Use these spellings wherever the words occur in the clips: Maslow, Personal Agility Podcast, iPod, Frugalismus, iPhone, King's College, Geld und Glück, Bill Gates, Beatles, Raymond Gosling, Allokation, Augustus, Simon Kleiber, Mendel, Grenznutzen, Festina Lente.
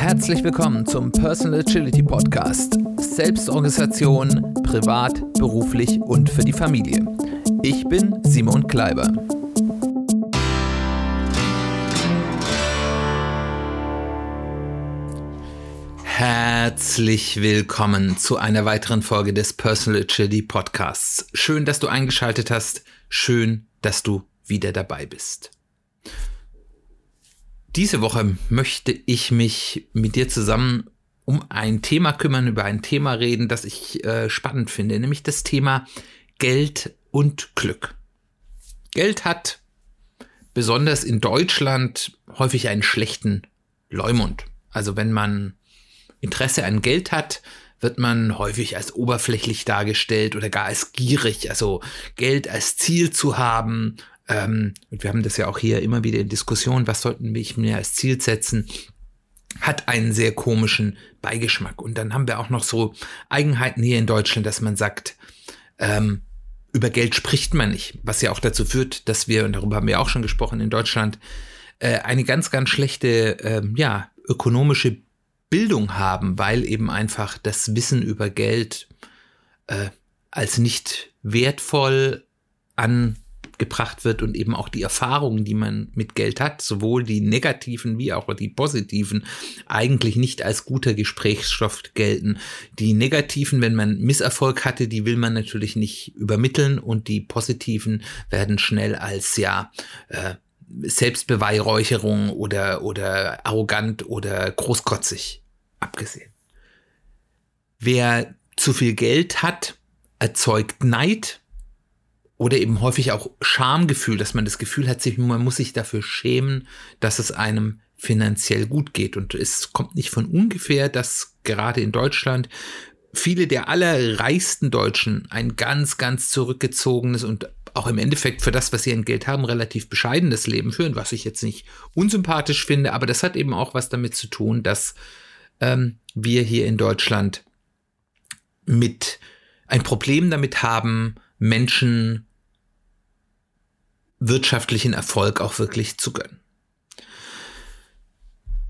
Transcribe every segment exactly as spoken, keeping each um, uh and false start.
Herzlich willkommen zum Personal Agility Podcast. Selbstorganisation, privat, beruflich und für die Familie. Ich bin Simon Kleiber. Herzlich willkommen zu einer weiteren Folge des Personal Agility Podcasts. Schön, dass du eingeschaltet hast. Schön, dass du wieder dabei bist. Diese Woche möchte ich mich mit dir zusammen um ein Thema kümmern, über ein Thema reden, das ich äh, spannend finde, nämlich das Thema Geld und Glück. Geld hat besonders in Deutschland häufig einen schlechten Leumund. Also wenn man Interesse an Geld hat, wird man häufig als oberflächlich dargestellt oder gar als gierig, also Geld als Ziel zu haben. Ähm, wir haben das ja auch hier immer wieder in Diskussion, was sollten wir mir als Ziel setzen, hat einen sehr komischen Beigeschmack. Und dann haben wir auch noch so Eigenheiten hier in Deutschland, dass man sagt, ähm, über Geld spricht man nicht, was ja auch dazu führt, dass wir, und darüber haben wir auch schon gesprochen in Deutschland, äh, eine ganz, ganz schlechte ähm, ja, ökonomische Bildung haben, weil eben einfach das Wissen über Geld äh, als nicht wertvoll angebracht wird und eben auch die Erfahrungen, die man mit Geld hat, sowohl die negativen wie auch die positiven, eigentlich nicht als guter Gesprächsstoff gelten. Die negativen, wenn man Misserfolg hatte, die will man natürlich nicht übermitteln und die positiven werden schnell als ja äh, Selbstbeweihräucherung oder, oder arrogant oder großkotzig abgesehen. Wer zu viel Geld hat, erzeugt Neid oder eben häufig auch Schamgefühl, dass man das Gefühl hat, man muss sich dafür schämen, dass es einem finanziell gut geht. Und es kommt nicht von ungefähr, dass gerade in Deutschland viele der allerreichsten Deutschen ein ganz, ganz zurückgezogenes und auch im Endeffekt für das, was sie an Geld haben, relativ bescheidenes Leben führen, was ich jetzt nicht unsympathisch finde, aber das hat eben auch was damit zu tun, dass ähm, wir hier in Deutschland mit ein Problem damit haben, Menschen wirtschaftlichen Erfolg auch wirklich zu gönnen.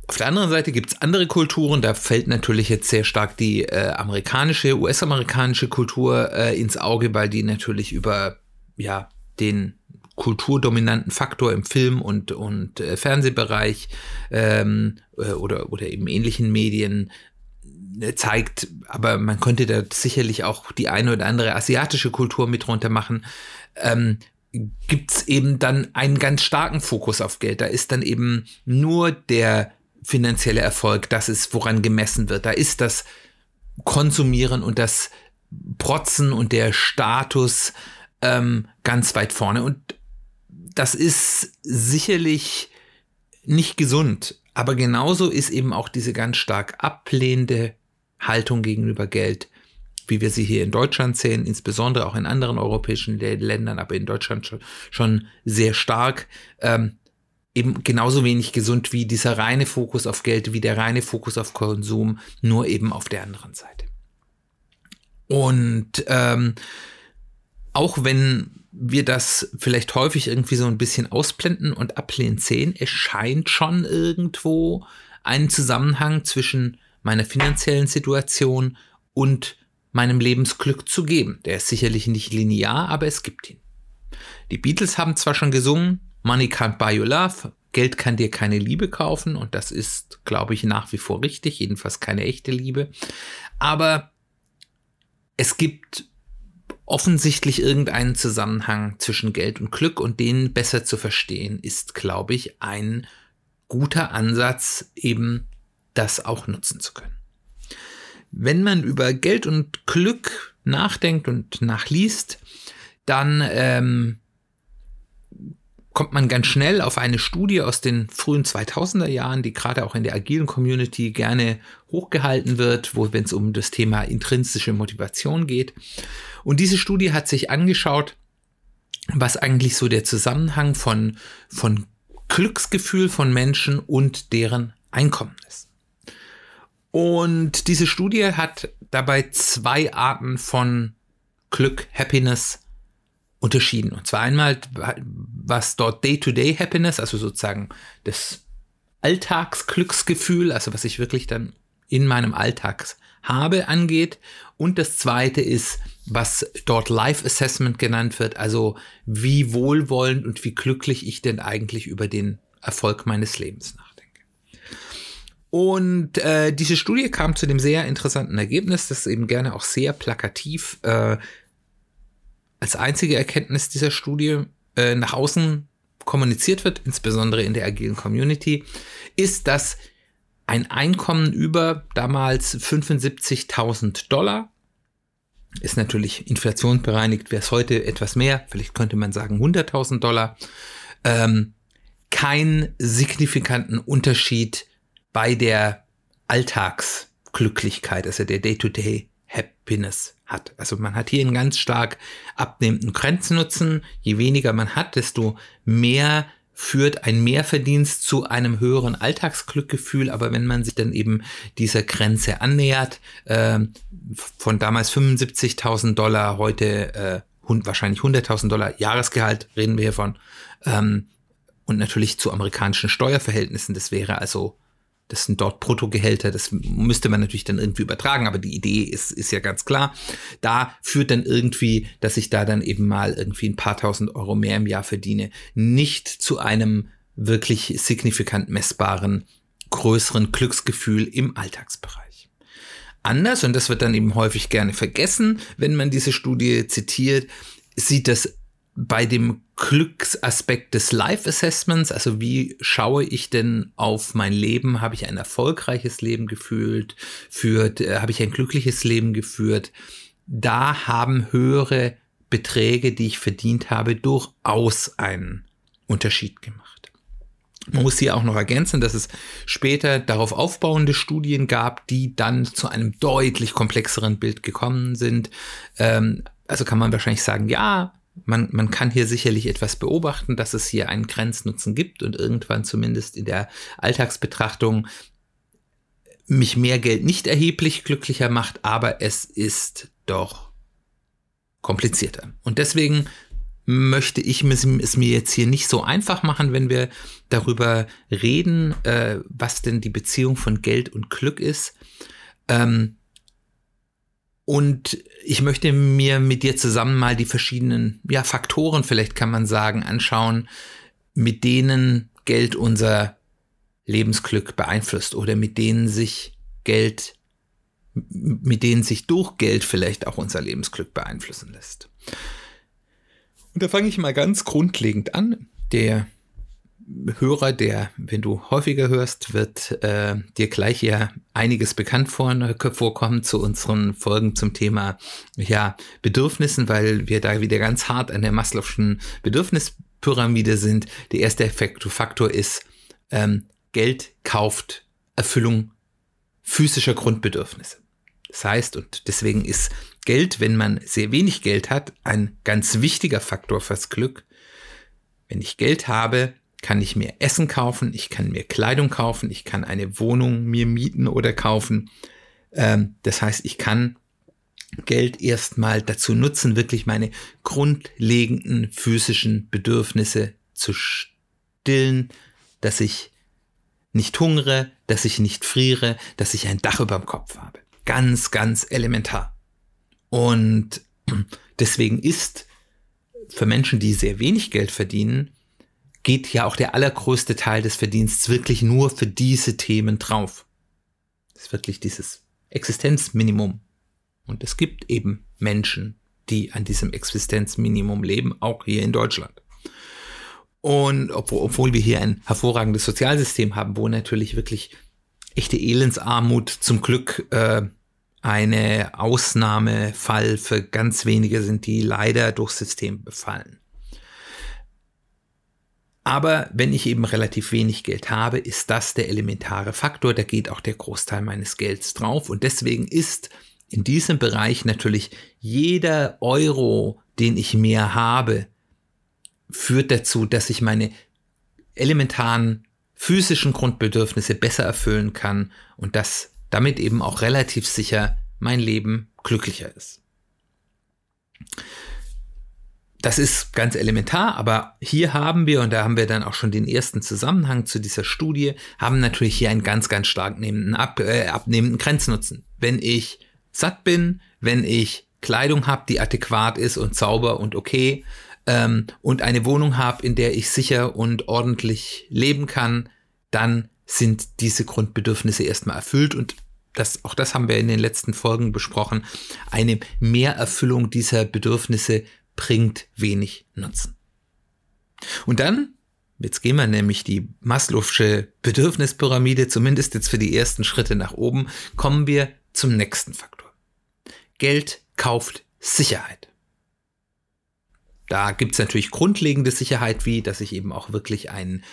Auf der anderen Seite gibt es andere Kulturen, da fällt natürlich jetzt sehr stark die äh, amerikanische, U S-amerikanische Kultur äh, ins Auge, weil die natürlich über ja, den kulturdominanten Faktor im Film- und, und äh, Fernsehbereich ähm, äh, oder, oder eben ähnlichen Medien äh, zeigt, aber man könnte da sicherlich auch die eine oder andere asiatische Kultur mit runter machen, ähm, gibt es eben dann einen ganz starken Fokus auf Geld. Da ist dann eben nur der finanzielle Erfolg, das ist, woran gemessen wird. Da ist das Konsumieren und das Protzen und der Status ganz weit vorne und das ist sicherlich nicht gesund, aber genauso ist eben auch diese ganz stark ablehnende Haltung gegenüber Geld, wie wir sie hier in Deutschland sehen, insbesondere auch in anderen europäischen Ländern, aber in Deutschland schon sehr stark, ähm, eben genauso wenig gesund wie dieser reine Fokus auf Geld, wie der reine Fokus auf Konsum, nur eben auf der anderen Seite. Und ähm, auch wenn wir das vielleicht häufig irgendwie so ein bisschen ausblenden und ablehnen sehen, es scheint schon irgendwo einen Zusammenhang zwischen meiner finanziellen Situation und meinem Lebensglück zu geben. Der ist sicherlich nicht linear, aber es gibt ihn. Die Beatles haben zwar schon gesungen, Money can't buy your love, Geld kann dir keine Liebe kaufen und das ist, glaube ich, nach wie vor richtig, jedenfalls keine echte Liebe, aber es gibt offensichtlich irgendeinen Zusammenhang zwischen Geld und Glück und den besser zu verstehen, ist, glaube ich, ein guter Ansatz, eben das auch nutzen zu können. Wenn man über Geld und Glück nachdenkt und nachliest, dann ähm, kommt man ganz schnell auf eine Studie aus den frühen zweitausender Jahren, die gerade auch in der agilen Community gerne hochgehalten wird, wo wenn es um das Thema intrinsische Motivation geht. Und diese Studie hat sich angeschaut, was eigentlich so der Zusammenhang von, von Glücksgefühl von Menschen und deren Einkommen ist. Und diese Studie hat dabei zwei Arten von Glück, Happiness unterschieden. Und zwar einmal, was dort Day-to-Day Happiness, also sozusagen das Alltagsglücksgefühl, also was ich wirklich dann in meinem Alltag habe, angeht. Und das zweite ist, was dort Life Assessment genannt wird, also wie wohlwollend und wie glücklich ich denn eigentlich über den Erfolg meines Lebens nachdenke. Und äh, diese Studie kam zu dem sehr interessanten Ergebnis, das eben gerne auch sehr plakativ äh, als einzige Erkenntnis dieser Studie äh, nach außen kommuniziert wird, insbesondere in der agilen Community, ist, dass ein Einkommen über damals fünfundsiebzigtausend Dollar, ist natürlich inflationsbereinigt, wäre es heute etwas mehr, vielleicht könnte man sagen hunderttausend Dollar, ähm, keinen signifikanten Unterschied bei der Alltagsglücklichkeit, also der Day-to-Day-Happiness hat. Also man hat hier einen ganz stark abnehmenden Grenznutzen. Je weniger man hat, desto mehr führt ein Mehrverdienst zu einem höheren Alltagsglückgefühl, aber wenn man sich dann eben dieser Grenze annähert, äh, von damals fünfundsiebzigtausend Dollar, heute äh, hund, wahrscheinlich hunderttausend Dollar Jahresgehalt, reden wir hiervon, ähm, und natürlich zu amerikanischen Steuerverhältnissen, das wäre also, das sind dort Bruttogehälter, das müsste man natürlich dann irgendwie übertragen, aber die Idee ist, ist ja ganz klar, da führt dann irgendwie, dass ich da dann eben mal irgendwie ein paar tausend Euro mehr im Jahr verdiene, nicht zu einem wirklich signifikant messbaren, größeren Glücksgefühl im Alltagsbereich. Anders, und das wird dann eben häufig gerne vergessen, wenn man diese Studie zitiert, sieht das bei dem Glücksaspekt des Life Assessments, also wie schaue ich denn auf mein Leben? Habe ich ein erfolgreiches Leben geführt? Führt, äh, habe ich ein glückliches Leben geführt? Da haben höhere Beträge, die ich verdient habe, durchaus einen Unterschied gemacht. Man muss hier auch noch ergänzen, dass es später darauf aufbauende Studien gab, die dann zu einem deutlich komplexeren Bild gekommen sind. Ähm, also kann man wahrscheinlich sagen, ja, Man, man kann hier sicherlich etwas beobachten, dass es hier einen Grenznutzen gibt und irgendwann zumindest in der Alltagsbetrachtung mich mehr Geld nicht erheblich glücklicher macht, aber es ist doch komplizierter. Und deswegen möchte ich es mir jetzt hier nicht so einfach machen, wenn wir darüber reden, äh, was denn die Beziehung von Geld und Glück ist. Ähm, Und ich möchte mir mit dir zusammen mal die verschiedenen, ja, Faktoren, vielleicht kann man sagen, anschauen, mit denen Geld unser Lebensglück beeinflusst oder mit denen sich Geld, mit denen sich durch Geld vielleicht auch unser Lebensglück beeinflussen lässt. Und da fange ich mal ganz grundlegend an. Der Hörer, der, wenn du häufiger hörst, wird äh, dir gleich ja einiges bekannt vor, vorkommen zu unseren Folgen zum Thema, ja, Bedürfnissen, weil wir da wieder ganz hart an der Maslow'schen Bedürfnispyramide sind. Der erste Faktor ist, ähm, Geld kauft Erfüllung physischer Grundbedürfnisse. Das heißt, und deswegen ist Geld, wenn man sehr wenig Geld hat, ein ganz wichtiger Faktor fürs Glück. Wenn ich Geld habe, kann ich mir Essen kaufen, ich kann mir Kleidung kaufen, ich kann eine Wohnung mir mieten oder kaufen. Ähm, das heißt, ich kann Geld erstmal dazu nutzen, wirklich meine grundlegenden physischen Bedürfnisse zu stillen, dass ich nicht hungere, dass ich nicht friere, dass ich ein Dach über dem Kopf habe. Ganz, ganz elementar. Und deswegen ist für Menschen, die sehr wenig Geld verdienen, geht ja auch der allergrößte Teil des Verdienstes wirklich nur für diese Themen drauf. Das ist wirklich dieses Existenzminimum. Und es gibt eben Menschen, die an diesem Existenzminimum leben, auch hier in Deutschland. Und obwohl, obwohl wir hier ein hervorragendes Sozialsystem haben, wo natürlich wirklich echte Elendsarmut zum Glück äh, eine Ausnahmefall für ganz wenige sind, die leider durchs System befallen. Aber wenn ich eben relativ wenig Geld habe, ist das der elementare Faktor. Da geht auch der Großteil meines Gelds drauf. Und deswegen ist in diesem Bereich natürlich jeder Euro, den ich mehr habe, führt dazu, dass ich meine elementaren physischen Grundbedürfnisse besser erfüllen kann und dass damit eben auch relativ sicher mein Leben glücklicher ist. Das ist ganz elementar, aber hier haben wir, und da haben wir dann auch schon den ersten Zusammenhang zu dieser Studie, haben natürlich hier einen ganz, ganz stark nehmenden, ab, äh, abnehmenden Grenznutzen. Wenn ich satt bin, wenn ich Kleidung habe, die adäquat ist und sauber und okay, ähm, und eine Wohnung habe, in der ich sicher und ordentlich leben kann, dann sind diese Grundbedürfnisse erstmal erfüllt und das, auch das haben wir in den letzten Folgen besprochen, eine Mehrerfüllung dieser Bedürfnisse bringt wenig Nutzen. Und dann, jetzt gehen wir nämlich die Maslow'sche Bedürfnispyramide, zumindest jetzt für die ersten Schritte nach oben, kommen wir zum nächsten Faktor. Geld kauft Sicherheit. Da gibt es natürlich grundlegende Sicherheit, wie dass ich eben auch wirklich einen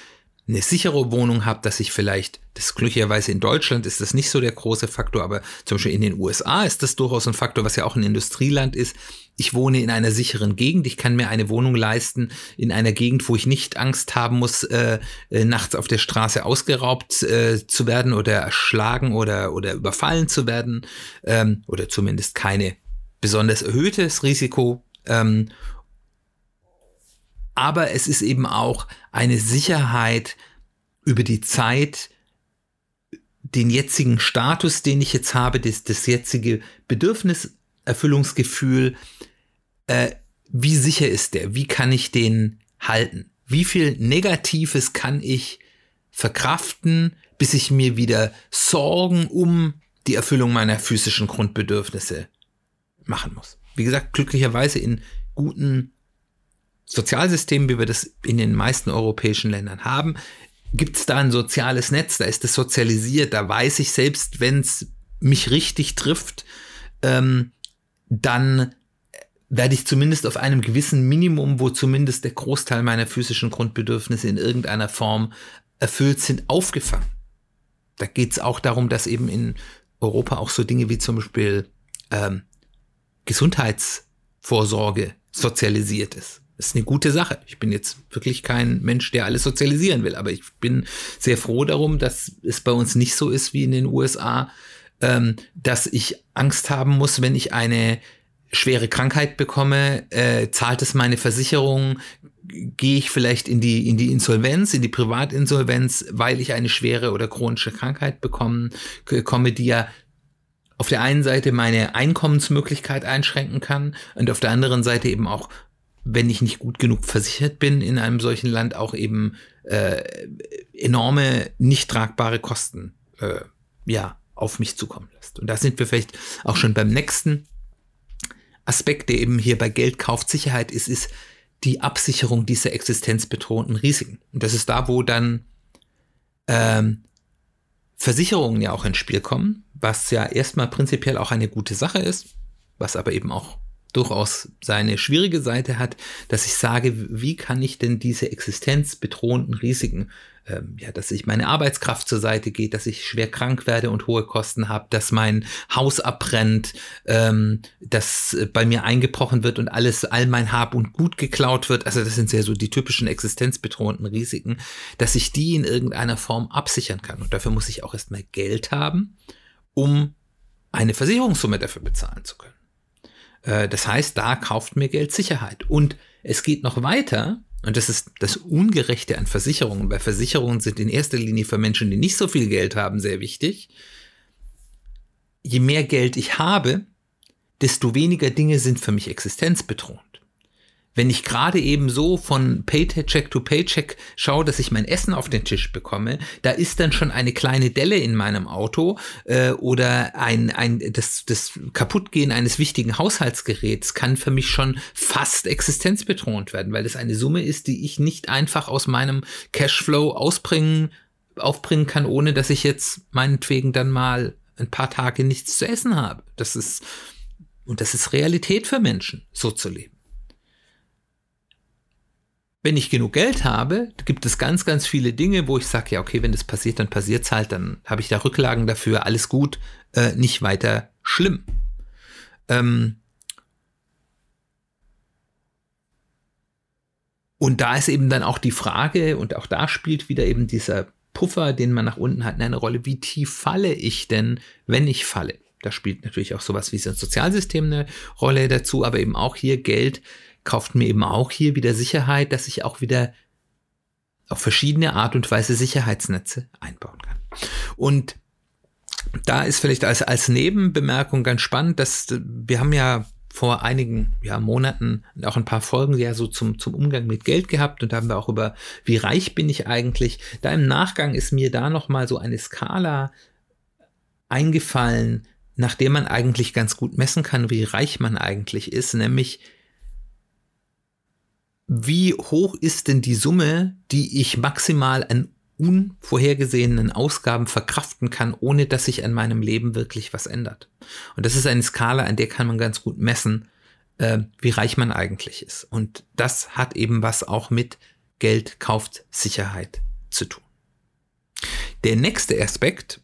eine sichere Wohnung habe, dass ich vielleicht, das glücklicherweise in Deutschland ist das nicht so der große Faktor, aber zum Beispiel in den U S A ist das durchaus ein Faktor, was ja auch ein Industrieland ist. Ich wohne in einer sicheren Gegend, ich kann mir eine Wohnung leisten in einer Gegend, wo ich nicht Angst haben muss, äh, nachts auf der Straße ausgeraubt äh, zu werden oder erschlagen oder, oder überfallen zu werden, ähm, oder zumindest keine besonders erhöhtes Risiko. Ähm, Aber es ist eben auch eine Sicherheit über die Zeit, den jetzigen Status, den ich jetzt habe, das, das jetzige Bedürfniserfüllungsgefühl, äh, wie sicher ist der? Wie kann ich den halten? Wie viel Negatives kann ich verkraften, bis ich mir wieder Sorgen um die Erfüllung meiner physischen Grundbedürfnisse machen muss? Wie gesagt, glücklicherweise in guten Sozialsystem, wie wir das in den meisten europäischen Ländern haben, gibt es da ein soziales Netz, da ist es sozialisiert, da weiß ich, selbst wenn es mich richtig trifft, ähm, dann werde ich zumindest auf einem gewissen Minimum, wo zumindest der Großteil meiner physischen Grundbedürfnisse in irgendeiner Form erfüllt sind, aufgefangen. Da geht es auch darum, dass eben in Europa auch so Dinge wie zum Beispiel ähm, Gesundheitsvorsorge sozialisiert ist. Das ist eine gute Sache. Ich bin jetzt wirklich kein Mensch, der alles sozialisieren will, aber ich bin sehr froh darum, dass es bei uns nicht so ist wie in den U S A, ähm, dass ich Angst haben muss, wenn ich eine schwere Krankheit bekomme, äh, zahlt es meine Versicherung, gehe ich vielleicht in die, in die Insolvenz, in die Privatinsolvenz, weil ich eine schwere oder chronische Krankheit bekomme, komme, die ja auf der einen Seite meine Einkommensmöglichkeit einschränken kann und auf der anderen Seite eben auch, wenn ich nicht gut genug versichert bin in einem solchen Land, auch eben äh, enorme, nicht tragbare Kosten äh, ja, auf mich zukommen lässt. Und da sind wir vielleicht auch schon beim nächsten Aspekt, der eben hier bei Geld kauft Sicherheit ist, ist die Absicherung dieser existenzbedrohenden Risiken. Und das ist da, wo dann ähm, Versicherungen ja auch ins Spiel kommen, was ja erstmal prinzipiell auch eine gute Sache ist, was aber eben auch durchaus seine schwierige Seite hat, dass ich sage, wie kann ich denn diese existenzbedrohenden Risiken, ähm, ja, dass ich meine Arbeitskraft zur Seite geht, dass ich schwer krank werde und hohe Kosten habe, dass mein Haus abbrennt, ähm, dass bei mir eingebrochen wird und alles, all mein Hab und Gut geklaut wird, also das sind ja so die typischen existenzbedrohenden Risiken, dass ich die in irgendeiner Form absichern kann. Und dafür muss ich auch erstmal Geld haben, um eine Versicherungssumme dafür bezahlen zu können. Das heißt, da kauft mir Geld Sicherheit. Und es geht noch weiter, und das ist das Ungerechte an Versicherungen. Bei Versicherungen sind in erster Linie für Menschen, die nicht so viel Geld haben, sehr wichtig. Je mehr Geld ich habe, desto weniger Dinge sind für mich existenzbedrohend. Wenn ich gerade eben so von Paycheck to Paycheck schaue, dass ich mein Essen auf den Tisch bekomme, da ist dann schon eine kleine Delle in meinem Auto äh, oder ein, ein, das, das Kaputtgehen eines wichtigen Haushaltsgeräts kann für mich schon fast existenzbedrohend werden, weil das eine Summe ist, die ich nicht einfach aus meinem Cashflow ausbringen, aufbringen kann, ohne dass ich jetzt meinetwegen dann mal ein paar Tage nichts zu essen habe. Das ist, und das ist Realität für Menschen, so zu leben. Wenn ich genug Geld habe, gibt es ganz, ganz viele Dinge, wo ich sage, ja, okay, wenn das passiert, dann passiert es halt, dann habe ich da Rücklagen dafür, alles gut, äh, nicht weiter schlimm. Ähm und da ist eben dann auch die Frage, und auch da spielt wieder eben dieser Puffer, den man nach unten hat, eine Rolle, wie tief falle ich denn, wenn ich falle? Da spielt natürlich auch sowas wie so ein Sozialsystem eine Rolle dazu, aber eben auch hier Geld kauft mir eben auch hier wieder Sicherheit, dass ich auch wieder auf verschiedene Art und Weise Sicherheitsnetze einbauen kann. Und da ist vielleicht als, als Nebenbemerkung ganz spannend, dass wir haben ja vor einigen ja, Monaten auch ein paar Folgen ja so zum, zum Umgang mit Geld gehabt und da haben wir auch über, wie reich bin ich eigentlich. Da im Nachgang ist mir da nochmal so eine Skala eingefallen, nach der man eigentlich ganz gut messen kann, wie reich man eigentlich ist, nämlich wie hoch ist denn die Summe, die ich maximal an unvorhergesehenen Ausgaben verkraften kann, ohne dass sich an meinem Leben wirklich was ändert. Und das ist eine Skala, an der kann man ganz gut messen, äh, wie reich man eigentlich ist. Und das hat eben was auch mit Geld kauft Sicherheit zu tun. Der nächste Aspekt,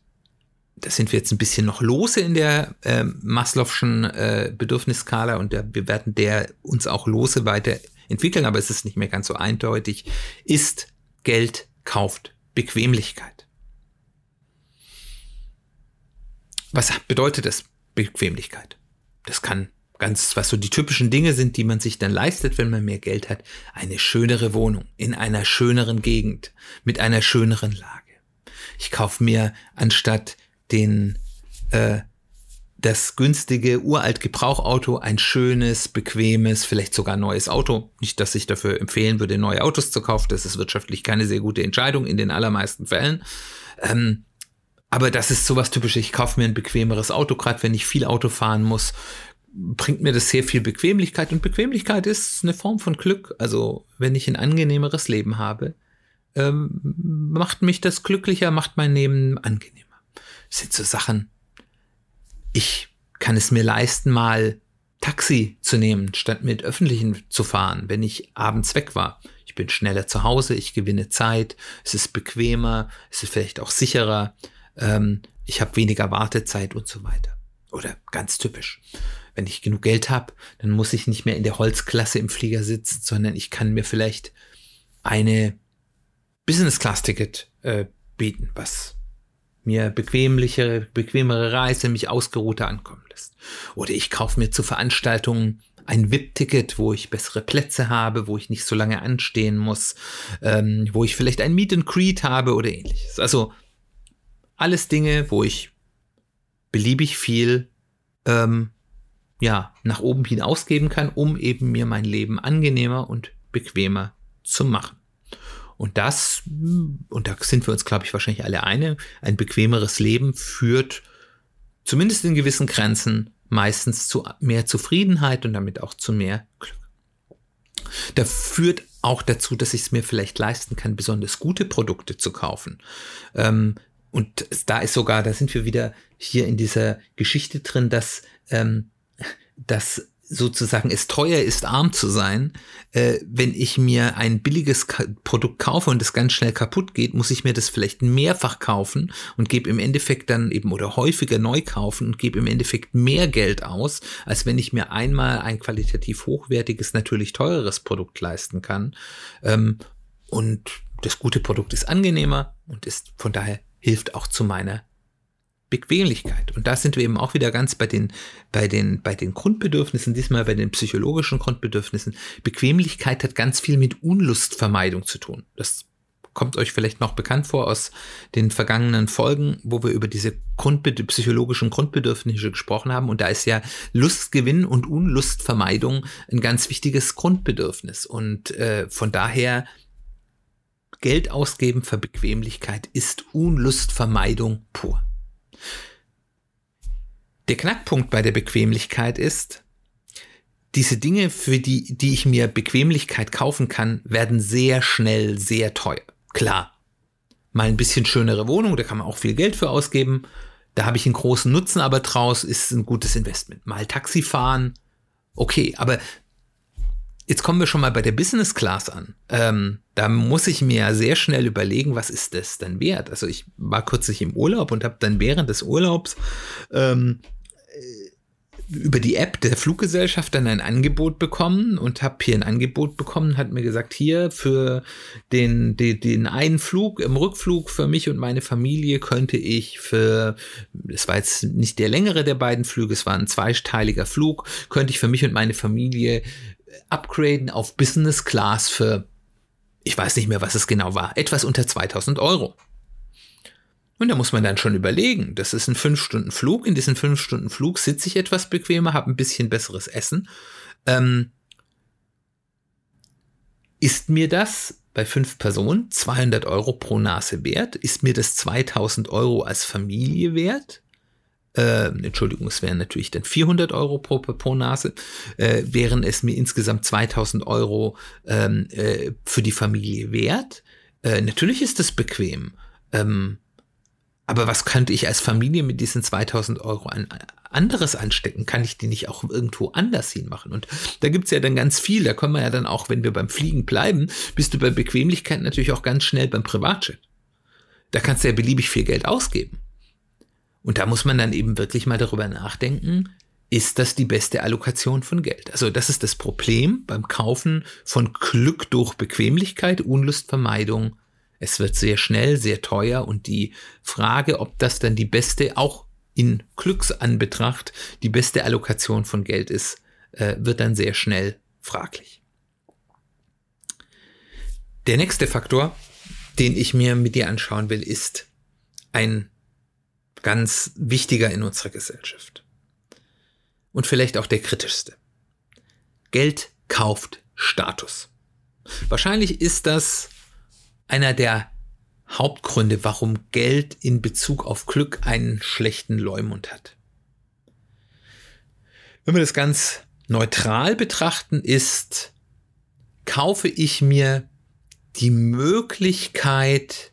da sind wir jetzt ein bisschen noch lose in der äh, Maslow'schen äh, Bedürfnisskala und der, wir werden der uns auch lose weiterentwickeln, aber es ist nicht mehr ganz so eindeutig, ist Geld kauft Bequemlichkeit. Was bedeutet das, Bequemlichkeit? Das kann ganz, was so die typischen Dinge sind, die man sich dann leistet, wenn man mehr Geld hat. Eine schönere Wohnung, in einer schöneren Gegend, mit einer schöneren Lage. Ich kaufe mir anstatt den, äh, das günstige Uralt-Gebrauchauto ein schönes, bequemes, vielleicht sogar neues Auto. Nicht, dass ich dafür empfehlen würde, neue Autos zu kaufen. Das ist wirtschaftlich keine sehr gute Entscheidung in den allermeisten Fällen. Ähm, aber das ist sowas Typisches. Ich kaufe mir ein bequemeres Auto, gerade wenn ich viel Auto fahren muss, bringt mir das sehr viel Bequemlichkeit. Und Bequemlichkeit ist eine Form von Glück. Also wenn ich ein angenehmeres Leben habe, ähm, macht mich das glücklicher, macht mein Leben angenehmer. Das sind so Sachen. Ich kann es mir leisten, mal Taxi zu nehmen, statt mit Öffentlichen zu fahren, wenn ich abends weg war. Ich bin schneller zu Hause, ich gewinne Zeit, es ist bequemer, es ist vielleicht auch sicherer, ähm, ich habe weniger Wartezeit und so weiter. Oder ganz typisch, wenn ich genug Geld habe, dann muss ich nicht mehr in der Holzklasse im Flieger sitzen, sondern ich kann mir vielleicht eine Business-Class-Ticket äh, bieten, was mir bequemlichere, bequemere Reise, mich ausgeruhter ankommen lässt. Oder ich kaufe mir zu Veranstaltungen ein V I P-Ticket, wo ich bessere Plätze habe, wo ich nicht so lange anstehen muss, ähm, wo ich vielleicht ein Meet and Greet habe oder ähnliches. Also alles Dinge, wo ich beliebig viel ähm, ja, nach oben hin ausgeben kann, um eben mir mein Leben angenehmer und bequemer zu machen. Und das, und da sind wir uns, glaube ich, wahrscheinlich alle eine, ein bequemeres Leben führt zumindest in gewissen Grenzen meistens zu mehr Zufriedenheit und damit auch zu mehr Glück. Das führt auch dazu, dass ich es mir vielleicht leisten kann, besonders gute Produkte zu kaufen. Ähm, und da ist sogar, da sind wir wieder hier in dieser Geschichte drin, dass ähm, das sozusagen es teuer ist, arm zu sein. Äh, wenn ich mir ein billiges Ka- Produkt kaufe und es ganz schnell kaputt geht, muss ich mir das vielleicht mehrfach kaufen und gebe im Endeffekt dann eben oder häufiger neu kaufen und gebe im Endeffekt mehr Geld aus, als wenn ich mir einmal ein qualitativ hochwertiges, natürlich teureres Produkt leisten kann. Ähm, und das gute Produkt ist angenehmer und ist von daher hilft auch zu meiner Bequemlichkeit. Und da sind wir eben auch wieder ganz bei den, bei den, bei den Grundbedürfnissen, diesmal bei den psychologischen Grundbedürfnissen. Bequemlichkeit hat ganz viel mit Unlustvermeidung zu tun. Das kommt euch vielleicht noch bekannt vor aus den vergangenen Folgen, wo wir über diese Grundbe- psychologischen Grundbedürfnisse gesprochen haben. Und da ist ja Lustgewinn und Unlustvermeidung ein ganz wichtiges Grundbedürfnis. Und äh, von daher Geld ausgeben für Bequemlichkeit ist Unlustvermeidung pur. Der Knackpunkt bei der Bequemlichkeit ist, diese Dinge, für die, die ich mir Bequemlichkeit kaufen kann, werden sehr schnell sehr teuer. Klar, mal ein bisschen schönere Wohnung, da kann man auch viel Geld für ausgeben, da habe ich einen großen Nutzen, aber draus ist ein gutes Investment. Mal Taxi fahren, okay, aber jetzt kommen wir schon mal bei der Business Class an. Ähm, da muss ich mir sehr schnell überlegen, was ist das denn wert? Also ich war kürzlich im Urlaub und habe dann während des Urlaubs ähm, über die App der Fluggesellschaft dann ein Angebot bekommen und habe hier ein Angebot bekommen, hat mir gesagt, hier für den, den, den einen Flug, im Rückflug für mich und meine Familie könnte ich für, es war jetzt nicht der längere der beiden Flüge, es war ein zweiteiliger Flug, könnte ich für mich und meine Familie upgraden auf Business Class für, ich weiß nicht mehr, was es genau war, etwas unter zweitausend Euro. Und da muss man dann schon überlegen, das ist ein fünf Stunden Flug, in diesem fünf Stunden Flug sitze ich etwas bequemer, habe ein bisschen besseres Essen. Ähm, ist mir das bei fünf Personen zweihundert Euro pro Nase wert? Ist mir das zweitausend Euro als Familie wert? Ähm, Entschuldigung, es wären natürlich dann vierhundert Euro pro, pro Nase, äh, wären es mir insgesamt zweitausend Euro ähm, äh, für die Familie wert? Äh, natürlich ist das bequem. Ähm, Aber was könnte ich als Familie mit diesen zweitausend Euro an anderes anstecken? Kann ich die nicht auch irgendwo anders hinmachen? Und da gibt's ja dann ganz viel. Da können wir ja dann auch, wenn wir beim Fliegen bleiben, bist du bei Bequemlichkeit natürlich auch ganz schnell beim Privatjet. Da kannst du ja beliebig viel Geld ausgeben. Und da muss man dann eben wirklich mal darüber nachdenken, ist das die beste Allokation von Geld? Also das ist das Problem beim Kaufen von Glück durch Bequemlichkeit, Unlustvermeidung. Es wird sehr schnell, sehr teuer und die Frage, ob das dann die beste, auch in Glücksanbetracht, die beste Allokation von Geld ist, äh, wird dann sehr schnell fraglich. Der nächste Faktor, den ich mir mit dir anschauen will, ist ein ganz wichtiger in unserer Gesellschaft und vielleicht auch der kritischste. Geld kauft Status. Wahrscheinlich ist das einer der Hauptgründe, warum Geld in Bezug auf Glück einen schlechten Leumund hat. Wenn wir das ganz neutral betrachten, ist, kaufe ich mir die Möglichkeit,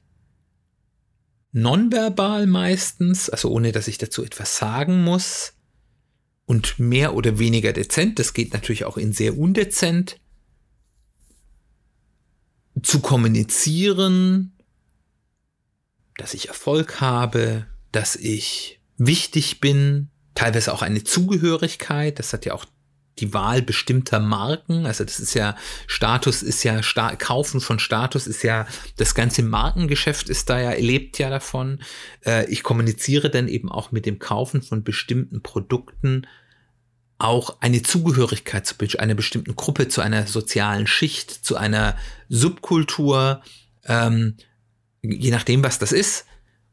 nonverbal meistens, also ohne dass ich dazu etwas sagen muss, und mehr oder weniger dezent, das geht natürlich auch in sehr undezent, zu kommunizieren, dass ich Erfolg habe, dass ich wichtig bin, teilweise auch eine Zugehörigkeit, das hat ja auch die Wahl bestimmter Marken, also das ist ja, Status ist ja, Sta- Kaufen von Status ist ja, das ganze Markengeschäft ist da ja, lebt ja davon. Äh, ich kommuniziere dann eben auch mit dem Kaufen von bestimmten Produkten auch eine Zugehörigkeit zu einer bestimmten Gruppe, zu einer sozialen Schicht, zu einer Subkultur, ähm, je nachdem, was das ist,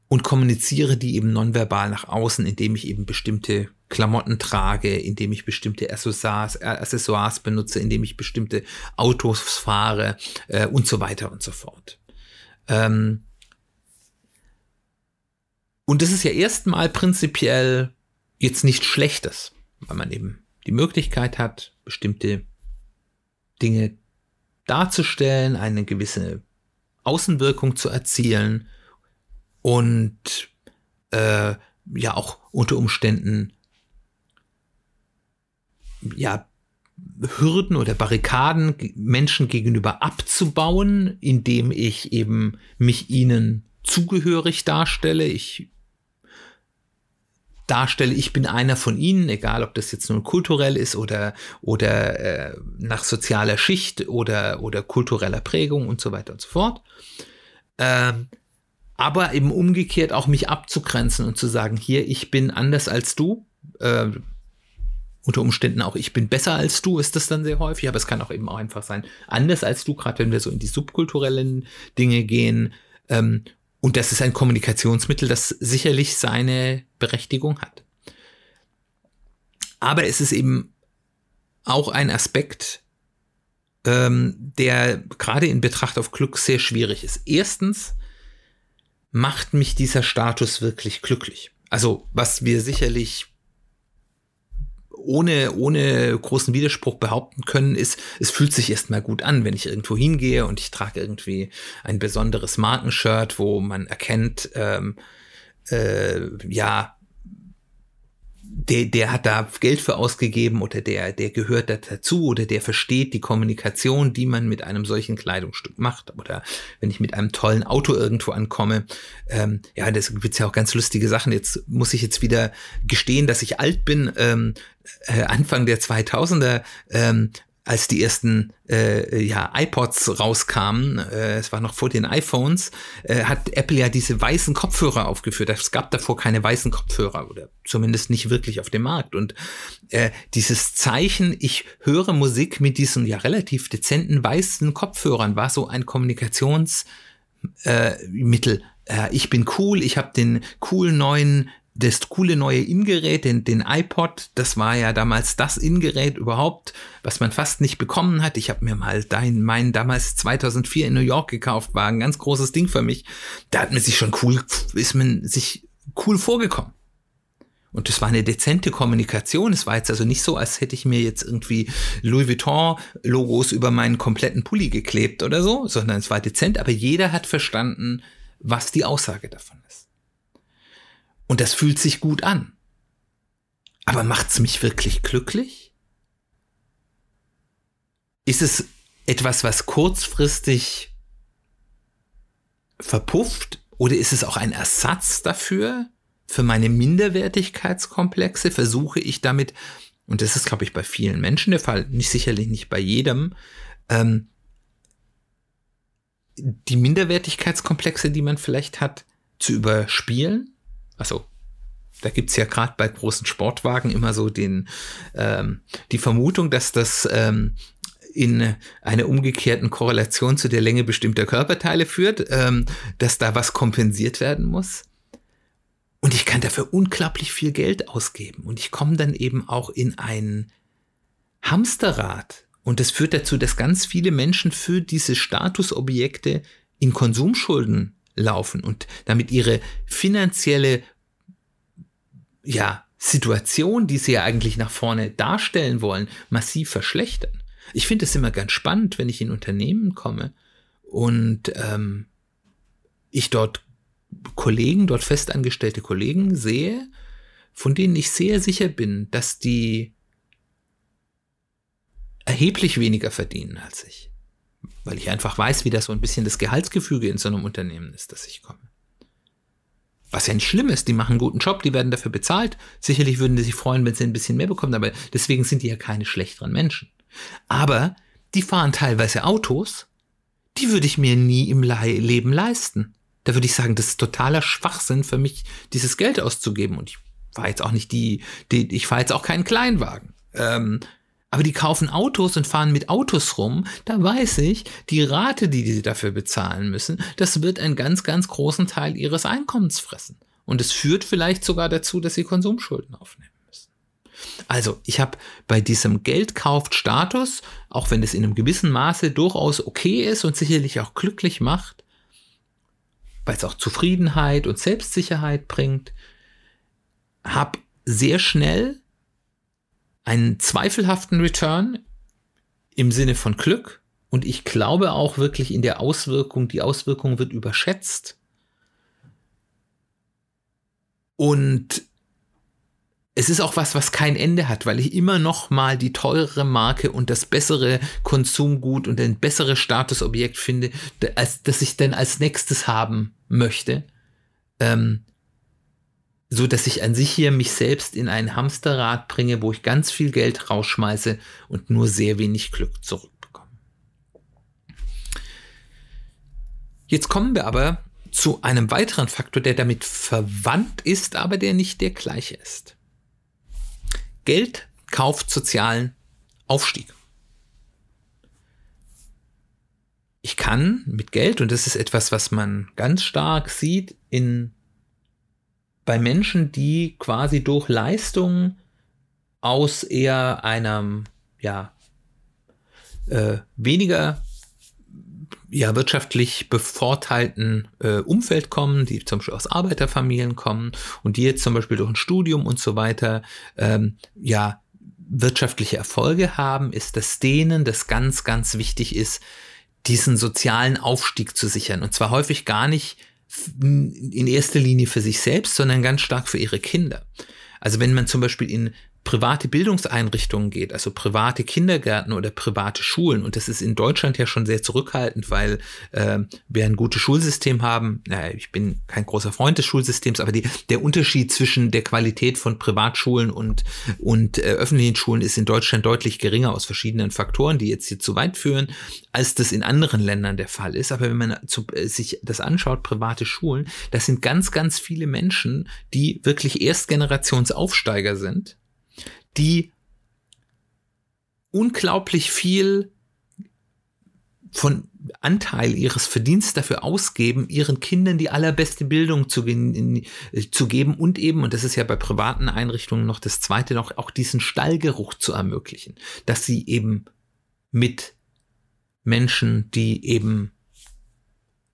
und kommuniziere die eben nonverbal nach außen, indem ich eben bestimmte Klamotten trage, indem ich bestimmte Accessoires, Accessoires benutze, indem ich bestimmte Autos fahre äh, und so weiter und so fort. Ähm und das ist ja erstmal prinzipiell jetzt nichts Schlechtes, weil man eben die Möglichkeit hat, bestimmte Dinge darzustellen, eine gewisse Außenwirkung zu erzielen und äh, ja auch unter Umständen ja Hürden oder Barrikaden Menschen gegenüber abzubauen, indem ich eben mich ihnen zugehörig darstelle. Ich darstelle, ich bin einer von ihnen, egal ob das jetzt nun kulturell ist oder oder äh, nach sozialer Schicht oder oder kultureller Prägung und so weiter und so fort. Ähm, aber eben umgekehrt auch mich abzugrenzen und zu sagen, hier, ich bin anders als du, äh, unter Umständen auch, ich bin besser als du, ist das dann sehr häufig, aber es kann auch eben auch einfach sein, anders als du, gerade wenn wir so in die subkulturellen Dinge gehen, ähm, und das ist ein Kommunikationsmittel, das sicherlich seine Berechtigung hat. Aber es ist eben auch ein Aspekt, ähm, der gerade in Betracht auf Glück sehr schwierig ist. Erstens, macht mich dieser Status wirklich glücklich? Also, was wir sicherlich ohne, ohne großen Widerspruch behaupten können, ist, es fühlt sich erstmal gut an, wenn ich irgendwo hingehe und ich trage irgendwie ein besonderes Markenshirt, wo man erkennt, ähm, äh, ja, der, der hat da Geld für ausgegeben oder der, der gehört dazu oder der versteht die Kommunikation, die man mit einem solchen Kleidungsstück macht. Oder wenn ich mit einem tollen Auto irgendwo ankomme, ähm, ja, das gibt's ja auch ganz lustige Sachen. Jetzt muss ich jetzt wieder gestehen, dass ich alt bin. Ähm, äh, Anfang der zweitausender, ähm, als die ersten äh, ja, iPods rauskamen, äh, es war noch vor den iPhones, äh, hat Apple ja diese weißen Kopfhörer aufgeführt. Es gab davor keine weißen Kopfhörer oder zumindest nicht wirklich auf dem Markt. Und äh, dieses Zeichen, ich höre Musik mit diesen ja relativ dezenten weißen Kopfhörern, war so ein Kommunikationsmittel. Äh, äh, ich bin cool, ich habe den coolen neuen das coole neue In-Gerät, den, den iPod, das war ja damals das In-Gerät überhaupt, was man fast nicht bekommen hat. Ich habe mir mal dein, meinen damals zweitausendvier in New York gekauft, war ein ganz großes Ding für mich. Da hat man sich schon cool, ist man sich cool vorgekommen. Und das war eine dezente Kommunikation. Es war jetzt also nicht so, als hätte ich mir jetzt irgendwie Louis Vuitton-Logos über meinen kompletten Pulli geklebt oder so, sondern es war dezent, aber jeder hat verstanden, was die Aussage davon ist. Und das fühlt sich gut an. Aber macht's mich wirklich glücklich? Ist es etwas, was kurzfristig verpufft? Oder ist es auch ein Ersatz dafür? Für meine Minderwertigkeitskomplexe versuche ich damit, und das ist, glaube ich, bei vielen Menschen der Fall, nicht sicherlich nicht bei jedem, ähm, die Minderwertigkeitskomplexe, die man vielleicht hat, zu überspielen. Also, da gibt's ja gerade bei großen Sportwagen immer so den ähm, die Vermutung, dass das ähm, in einer umgekehrten Korrelation zu der Länge bestimmter Körperteile führt, ähm, dass da was kompensiert werden muss. Und ich kann dafür unglaublich viel Geld ausgeben. Und ich komme dann eben auch in ein Hamsterrad. Und das führt dazu, dass ganz viele Menschen für diese Statusobjekte in Konsumschulden laufen und damit ihre finanzielle ja, Situation, die sie ja eigentlich nach vorne darstellen wollen, massiv verschlechtern. Ich finde es immer ganz spannend, wenn ich in Unternehmen komme und ähm, ich dort Kollegen, dort festangestellte Kollegen sehe, von denen ich sehr sicher bin, dass die erheblich weniger verdienen als ich. Weil ich einfach weiß, wie das so ein bisschen das Gehaltsgefüge in so einem Unternehmen ist, das ich komme. Was ja nicht schlimm ist, die machen einen guten Job, die werden dafür bezahlt. Sicherlich würden die sich freuen, wenn sie ein bisschen mehr bekommen, aber deswegen sind die ja keine schlechteren Menschen. Aber die fahren teilweise Autos, die würde ich mir nie im Le- Leben leisten. Da würde ich sagen, das ist totaler Schwachsinn für mich, dieses Geld auszugeben. Und ich fahre jetzt auch nicht die, die ich fahre jetzt auch keinen Kleinwagen. Ähm, Aber die kaufen Autos und fahren mit Autos rum, da weiß ich, die Rate, die sie dafür bezahlen müssen, das wird einen ganz, ganz großen Teil ihres Einkommens fressen. Und es führt vielleicht sogar dazu, dass sie Konsumschulden aufnehmen müssen. Also, ich habe bei diesem Geldkauf-Status, auch wenn es in einem gewissen Maße durchaus okay ist und sicherlich auch glücklich macht, weil es auch Zufriedenheit und Selbstsicherheit bringt, habe sehr schnell einen zweifelhaften Return im Sinne von Glück und ich glaube auch wirklich in der Auswirkung, die Auswirkung wird überschätzt und es ist auch was, was kein Ende hat, weil ich immer noch mal die teurere Marke und das bessere Konsumgut und ein besseres Statusobjekt finde, als das ich dann als nächstes haben möchte, ähm, so dass ich an sich hier mich selbst in ein Hamsterrad bringe, wo ich ganz viel Geld rausschmeiße und nur sehr wenig Glück zurückbekomme. Jetzt kommen wir aber zu einem weiteren Faktor, der damit verwandt ist, aber der nicht der gleiche ist. Geld kauft sozialen Aufstieg. Ich kann mit Geld, und das ist etwas, was man ganz stark sieht in bei Menschen, die quasi durch Leistung aus eher einem ja, äh, weniger ja, wirtschaftlich bevorteilten äh, Umfeld kommen, die zum Beispiel aus Arbeiterfamilien kommen und die jetzt zum Beispiel durch ein Studium und so weiter ähm, ja, wirtschaftliche Erfolge haben, ist, dass denen das ganz, ganz wichtig ist, diesen sozialen Aufstieg zu sichern. Und zwar häufig gar nicht in erster Linie für sich selbst, sondern ganz stark für ihre Kinder. Also wenn man zum Beispiel in private Bildungseinrichtungen geht, also private Kindergärten oder private Schulen, und das ist in Deutschland ja schon sehr zurückhaltend, weil äh, wir ein gutes Schulsystem haben. Naja, ich bin kein großer Freund des Schulsystems, aber die, der Unterschied zwischen der Qualität von Privatschulen und, und äh, öffentlichen Schulen ist in Deutschland deutlich geringer aus verschiedenen Faktoren, die jetzt hier zu weit führen, als das in anderen Ländern der Fall ist. Aber wenn man zu, äh, sich das anschaut, private Schulen, das sind ganz, ganz viele Menschen, die wirklich Erstgenerationsaufsteiger sind, die unglaublich viel von Anteil ihres Verdienstes dafür ausgeben, ihren Kindern die allerbeste Bildung zu, gen- zu geben und eben, und das ist ja bei privaten Einrichtungen noch das Zweite, noch auch diesen Stallgeruch zu ermöglichen, dass sie eben mit Menschen, die eben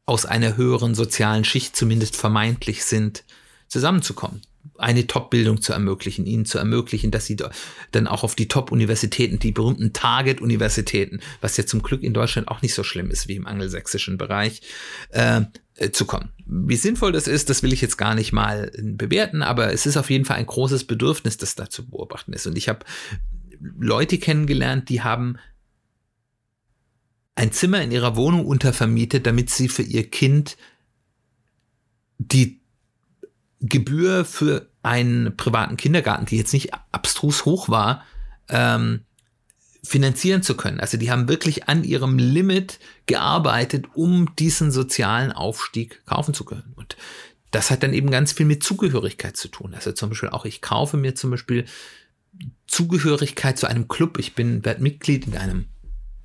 aus einer höheren sozialen Schicht zumindest vermeintlich sind, zusammenzukommen, eine Top-Bildung zu ermöglichen, ihnen zu ermöglichen, dass sie dann auch auf die Top-Universitäten, die berühmten Target-Universitäten, was ja zum Glück in Deutschland auch nicht so schlimm ist wie im angelsächsischen Bereich, äh, zu kommen. Wie sinnvoll das ist, das will ich jetzt gar nicht mal bewerten, aber es ist auf jeden Fall ein großes Bedürfnis, das da zu beobachten ist. Und ich habe Leute kennengelernt, die haben ein Zimmer in ihrer Wohnung untervermietet, damit sie für ihr Kind die Gebühr für einen privaten Kindergarten, die jetzt nicht abstrus hoch war, ähm, finanzieren zu können. Also die haben wirklich an ihrem Limit gearbeitet, um diesen sozialen Aufstieg kaufen zu können. Und das hat dann eben ganz viel mit Zugehörigkeit zu tun. Also zum Beispiel auch, ich kaufe mir zum Beispiel Zugehörigkeit zu einem Club. Ich bin werde Mitglied in einem,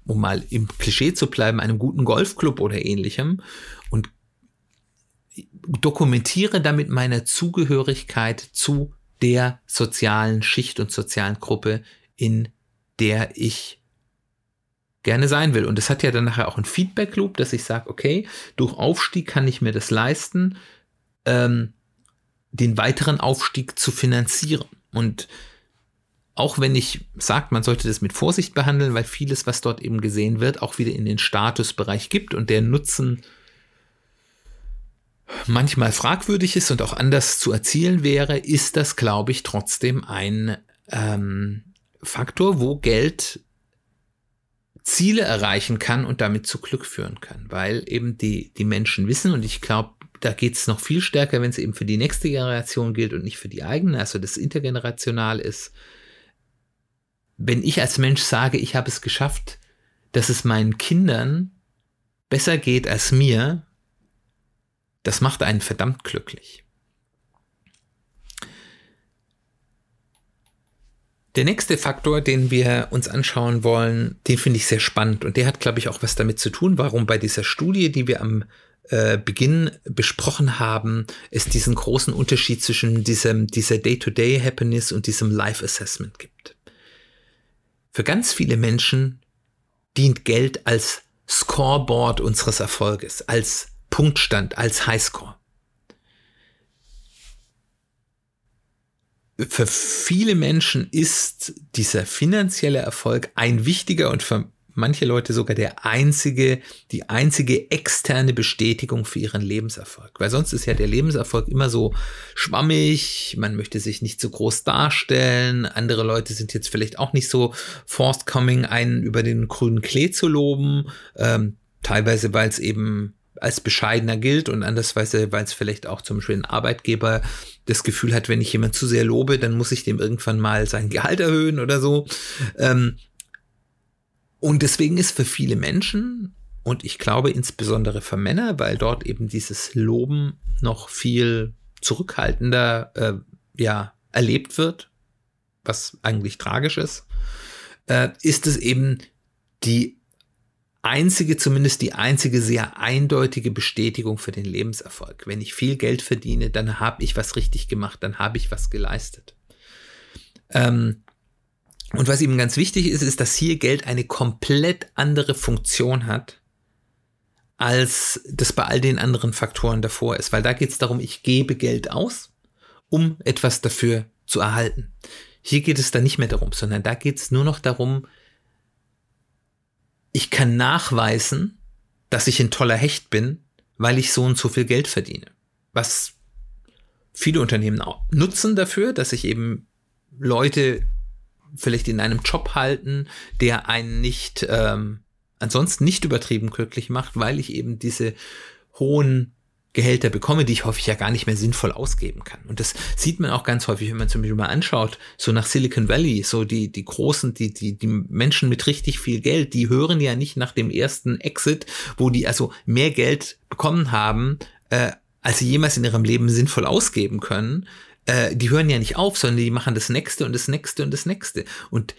um mal im Klischee zu bleiben, einem guten Golfclub oder ähnlichem und dokumentiere damit meine Zugehörigkeit zu der sozialen Schicht und sozialen Gruppe, in der ich gerne sein will. Und das hat ja dann nachher auch einen Feedback-Loop, dass ich sage, okay, durch Aufstieg kann ich mir das leisten, ähm, den weiteren Aufstieg zu finanzieren. Und auch wenn ich sage, man sollte das mit Vorsicht behandeln, weil vieles, was dort eben gesehen wird, auch wieder in den Statusbereich gibt und der Nutzen manchmal fragwürdig ist und auch anders zu erzielen wäre, ist das, glaube ich, trotzdem ein ähm, Faktor, wo Geld Ziele erreichen kann und damit zu Glück führen kann, weil eben die, die Menschen wissen, und ich glaube, da geht es noch viel stärker, wenn es eben für die nächste Generation gilt und nicht für die eigene, also das intergenerational ist. Wenn ich als Mensch sage, ich habe es geschafft, dass es meinen Kindern besser geht als mir, das macht einen verdammt glücklich. Der nächste Faktor, den wir uns anschauen wollen, den finde ich sehr spannend. Und der hat, glaube ich, auch was damit zu tun, warum bei dieser Studie, die wir am äh, Beginn besprochen haben, es diesen großen Unterschied zwischen diesem, dieser Day-to-Day-Happiness und diesem Life-Assessment gibt. Für ganz viele Menschen dient Geld als Scoreboard unseres Erfolges, als Punktstand, als Highscore. Für viele Menschen ist dieser finanzielle Erfolg ein wichtiger und für manche Leute sogar der einzige, die einzige externe Bestätigung für ihren Lebenserfolg. Weil sonst ist ja der Lebenserfolg immer so schwammig, man möchte sich nicht so groß darstellen, andere Leute sind jetzt vielleicht auch nicht so forthcoming, einen über den grünen Klee zu loben, ähm, teilweise weil es eben als bescheidener gilt und andersweise, weil es vielleicht auch zum Beispiel ein Arbeitgeber das Gefühl hat, wenn ich jemanden zu sehr lobe, dann muss ich dem irgendwann mal sein Gehalt erhöhen oder so. Und deswegen ist für viele Menschen, und ich glaube insbesondere für Männer, weil dort eben dieses Loben noch viel zurückhaltender äh, ja, erlebt wird, was eigentlich tragisch ist, äh, ist es eben die einzige, zumindest die einzige sehr eindeutige Bestätigung für den Lebenserfolg. Wenn ich viel Geld verdiene, dann habe ich was richtig gemacht, dann habe ich was geleistet. Ähm, und was eben ganz wichtig ist, ist, dass hier Geld eine komplett andere Funktion hat, als das bei all den anderen Faktoren davor ist. Weil da geht es darum, ich gebe Geld aus, um etwas dafür zu erhalten. Hier geht es dann nicht mehr darum, sondern da geht es nur noch darum, ich kann nachweisen, dass ich ein toller Hecht bin, weil ich so und so viel Geld verdiene. Was viele Unternehmen auch nutzen dafür, dass sich eben Leute vielleicht in einem Job halten, der einen nicht ähm, ansonsten nicht übertrieben glücklich macht, weil ich eben diese hohen Gehälter bekomme, die ich häufig ja gar nicht mehr sinnvoll ausgeben kann. Und das sieht man auch ganz häufig, wenn man zum Beispiel mal anschaut, so nach Silicon Valley, so die die großen, die die die Menschen mit richtig viel Geld, die hören ja nicht nach dem ersten Exit, wo die also mehr Geld bekommen haben, äh, als sie jemals in ihrem Leben sinnvoll ausgeben können. Äh, die hören ja nicht auf, sondern die machen das Nächste und das Nächste und das Nächste. Und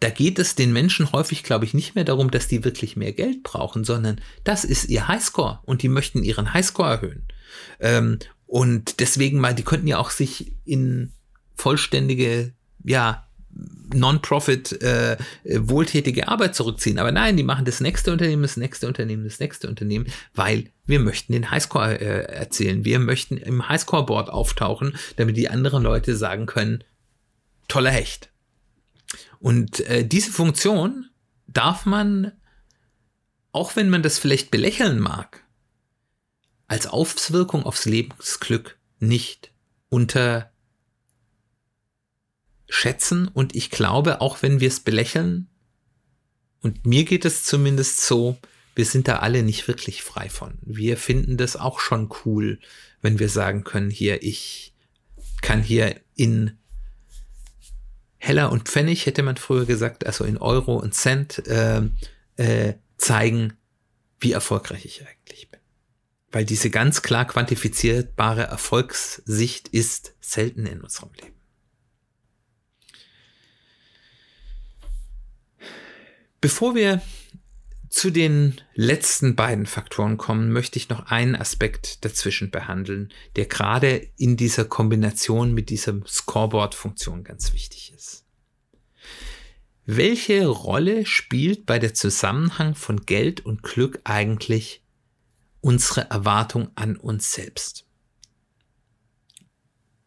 da geht es den Menschen häufig, glaube ich, nicht mehr darum, dass die wirklich mehr Geld brauchen, sondern das ist ihr Highscore und die möchten ihren Highscore erhöhen. Ähm, und deswegen mal, die könnten ja auch sich in vollständige, ja, Non-Profit, äh, wohltätige Arbeit zurückziehen. Aber nein, die machen das nächste Unternehmen, das nächste Unternehmen, das nächste Unternehmen, weil wir möchten den Highscore äh, erzielen. Wir möchten im Highscore-Board auftauchen, damit die anderen Leute sagen können, toller Hecht. Und äh, diese Funktion darf man, auch wenn man das vielleicht belächeln mag, als Auswirkung aufs Lebensglück nicht unterschätzen. Und ich glaube, auch wenn wir es belächeln, und mir geht es zumindest so, wir sind da alle nicht wirklich frei von. Wir finden das auch schon cool, wenn wir sagen können, hier, ich kann hier in Heller und Pfennig, hätte man früher gesagt, also in Euro und Cent, äh, äh, zeigen, wie erfolgreich ich eigentlich bin. Weil diese ganz klar quantifizierbare Erfolgssicht ist selten in unserem Leben. Bevor wir zu den letzten beiden Faktoren kommen, möchte ich noch einen Aspekt dazwischen behandeln, der gerade in dieser Kombination mit dieser Scoreboard-Funktion ganz wichtig ist. Welche Rolle spielt bei der Zusammenhang von Geld und Glück eigentlich unsere Erwartung an uns selbst?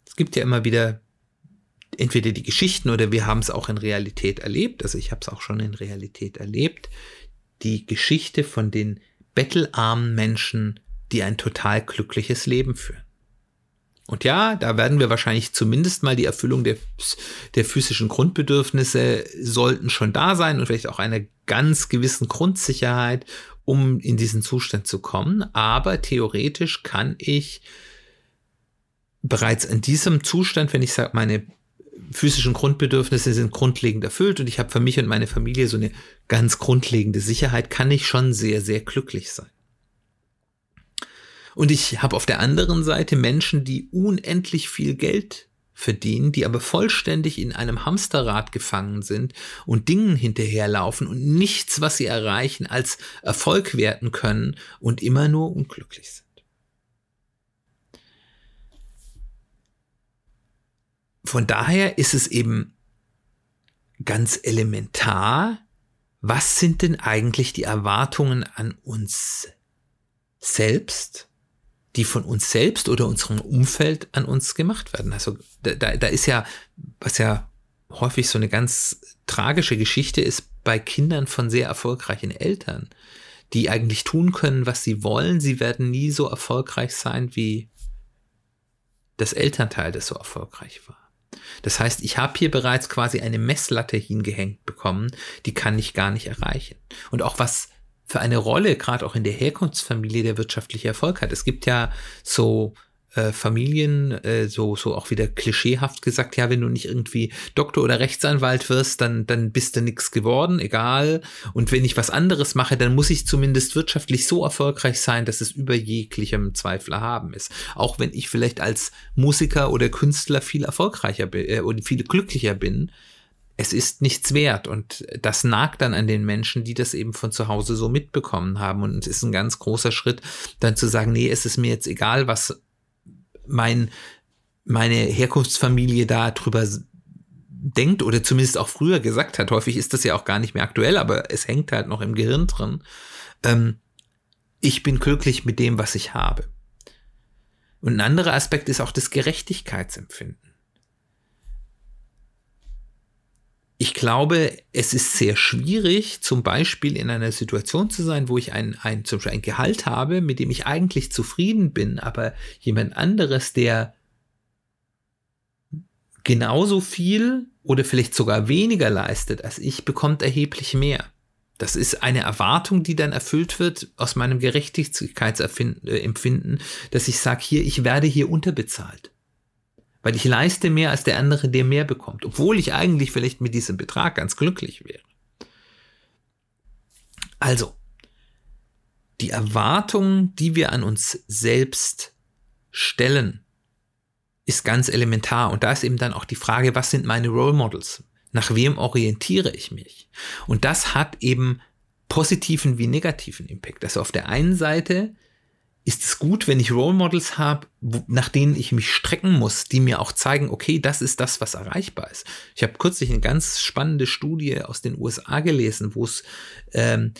Es gibt ja immer wieder entweder die Geschichten oder wir haben es auch in Realität erlebt, also ich habe es auch schon in Realität erlebt, die Geschichte von den bettelarmen Menschen, die ein total glückliches Leben führen. Und ja, da werden wir wahrscheinlich zumindest mal die Erfüllung der, der physischen Grundbedürfnisse sollten schon da sein und vielleicht auch einer ganz gewissen Grundsicherheit, um in diesen Zustand zu kommen. Aber theoretisch kann ich bereits in diesem Zustand, wenn ich sage, meine physischen Grundbedürfnisse sind grundlegend erfüllt und ich habe für mich und meine Familie so eine ganz grundlegende Sicherheit, kann ich schon sehr, sehr glücklich sein. Und ich habe auf der anderen Seite Menschen, die unendlich viel Geld verdienen, die aber vollständig in einem Hamsterrad gefangen sind und Dingen hinterherlaufen und nichts, was sie erreichen, als Erfolg werten können und immer nur unglücklich sind. Von daher ist es eben ganz elementar, was sind denn eigentlich die Erwartungen an uns selbst, die von uns selbst oder unserem Umfeld an uns gemacht werden. Also da, da, da ist ja, was ja häufig so eine ganz tragische Geschichte ist, bei Kindern von sehr erfolgreichen Eltern, die eigentlich tun können, was sie wollen. Sie werden nie so erfolgreich sein wie das Elternteil, das so erfolgreich war. Das heißt, ich habe hier bereits quasi eine Messlatte hingehängt bekommen, die kann ich gar nicht erreichen. Und auch was für eine Rolle gerade auch in der Herkunftsfamilie der wirtschaftliche Erfolg hat. Es gibt ja so äh, Familien, äh, so so auch wieder klischeehaft gesagt, ja, wenn du nicht irgendwie Doktor oder Rechtsanwalt wirst, dann dann bist du nichts geworden, egal. Und wenn ich was anderes mache, dann muss ich zumindest wirtschaftlich so erfolgreich sein, dass es über jeglichem Zweifel erhaben ist. Auch wenn ich vielleicht als Musiker oder Künstler viel erfolgreicher bin äh, und viel glücklicher bin, es ist nichts wert und das nagt dann an den Menschen, die das eben von zu Hause so mitbekommen haben und es ist ein ganz großer Schritt, dann zu sagen, nee, es ist mir jetzt egal, was mein, meine Herkunftsfamilie da drüber denkt oder zumindest auch früher gesagt hat. Häufig ist das ja auch gar nicht mehr aktuell, aber es hängt halt noch im Gehirn drin. Ähm, ich bin glücklich mit dem, was ich habe. Und ein anderer Aspekt ist auch das Gerechtigkeitsempfinden. Ich glaube, es ist sehr schwierig, zum Beispiel in einer Situation zu sein, wo ich ein, ein, zum Beispiel ein Gehalt habe, mit dem ich eigentlich zufrieden bin, aber jemand anderes, der genauso viel oder vielleicht sogar weniger leistet als ich, bekommt erheblich mehr. Das ist eine Erwartung, die dann erfüllt wird aus meinem Gerechtigkeitsempfinden, dass ich sage, hier, ich werde hier unterbezahlt. Weil ich leiste mehr als der andere, der mehr bekommt, obwohl ich eigentlich vielleicht mit diesem Betrag ganz glücklich wäre. Also, die Erwartung, die wir an uns selbst stellen, ist ganz elementar. Und da ist eben dann auch die Frage, was sind meine Role Models? Nach wem orientiere ich mich? Und das hat eben positiven wie negativen Impact. Also auf der einen Seite ist es gut, wenn ich Role Models habe, nach denen ich mich strecken muss, die mir auch zeigen, okay, das ist das, was erreichbar ist. Ich habe kürzlich eine ganz spannende Studie aus den U S A gelesen, wo es ähm,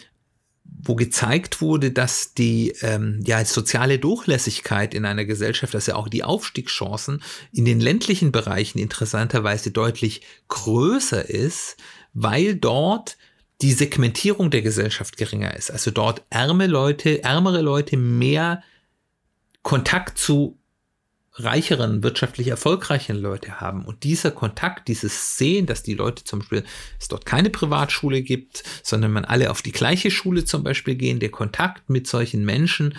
wo gezeigt wurde, dass die ähm, ja, soziale Durchlässigkeit in einer Gesellschaft, dass ja auch die Aufstiegschancen in den ländlichen Bereichen interessanterweise deutlich größer ist, weil dort die Segmentierung der Gesellschaft geringer ist. Also dort ärme Leute, ärmere Leute mehr Kontakt zu reicheren, wirtschaftlich erfolgreichen Leute haben. Und dieser Kontakt, dieses Sehen, dass die Leute zum Beispiel, es dort keine Privatschule gibt, sondern man alle auf die gleiche Schule zum Beispiel gehen, der Kontakt mit solchen Menschen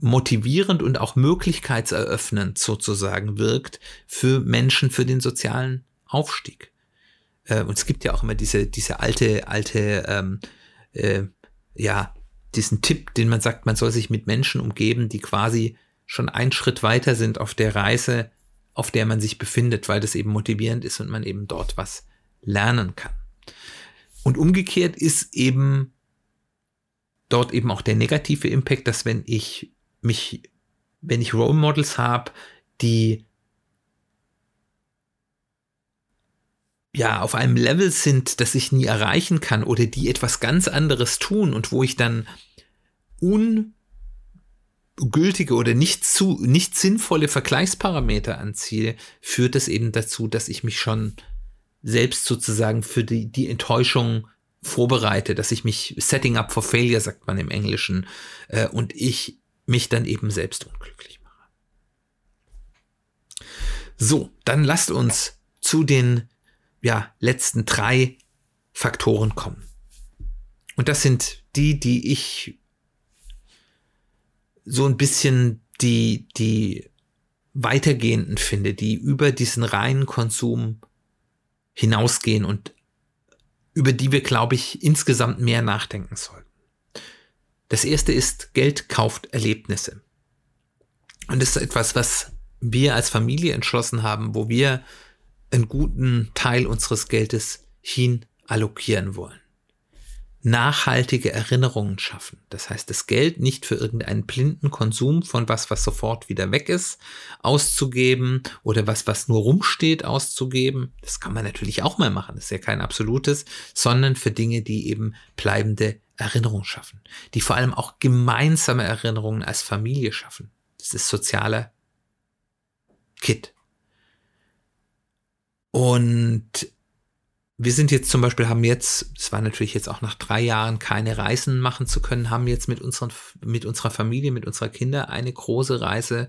motivierend und auch möglichkeitseröffnend sozusagen wirkt für Menschen, für den sozialen Aufstieg. Und es gibt ja auch immer diese, diese alte, alte, ähm, äh, ja, diesen Tipp, den man sagt, man soll sich mit Menschen umgeben, die quasi schon einen Schritt weiter sind auf der Reise, auf der man sich befindet, weil das eben motivierend ist und man eben dort was lernen kann. Und umgekehrt ist eben dort eben auch der negative Impact, dass wenn ich mich, wenn ich Role Models habe, die ja auf einem Level sind, das ich nie erreichen kann oder die etwas ganz anderes tun und wo ich dann un gültige oder nicht zu, nicht sinnvolle Vergleichsparameter anziehe, führt es eben dazu, dass ich mich schon selbst sozusagen für die, die Enttäuschung vorbereite, dass ich mich setting up for failure, sagt man im Englischen, äh, und ich mich dann eben selbst unglücklich mache. So, dann lasst uns zu den ja, letzten drei Faktoren kommen. Und das sind die, die ich so ein bisschen die, die weitergehenden finde, die über diesen reinen Konsum hinausgehen und über die wir, glaube ich, insgesamt mehr nachdenken sollten. Das erste ist, Geld kauft Erlebnisse. Und das ist etwas, was wir als Familie entschlossen haben, wo wir einen guten Teil unseres Geldes hin allokieren wollen. Nachhaltige Erinnerungen schaffen. Das heißt, das Geld nicht für irgendeinen blinden Konsum von was, was sofort wieder weg ist, auszugeben oder was, was nur rumsteht, auszugeben. Das kann man natürlich auch mal machen. Das ist ja kein absolutes, sondern für Dinge, die eben bleibende Erinnerungen schaffen, die vor allem auch gemeinsame Erinnerungen als Familie schaffen. Das ist sozialer Kit. Und wir sind jetzt zum Beispiel, haben jetzt, es war natürlich jetzt auch nach drei Jahren keine Reisen machen zu können, haben jetzt mit unseren, mit unserer Familie, mit unserer Kinder eine große Reise,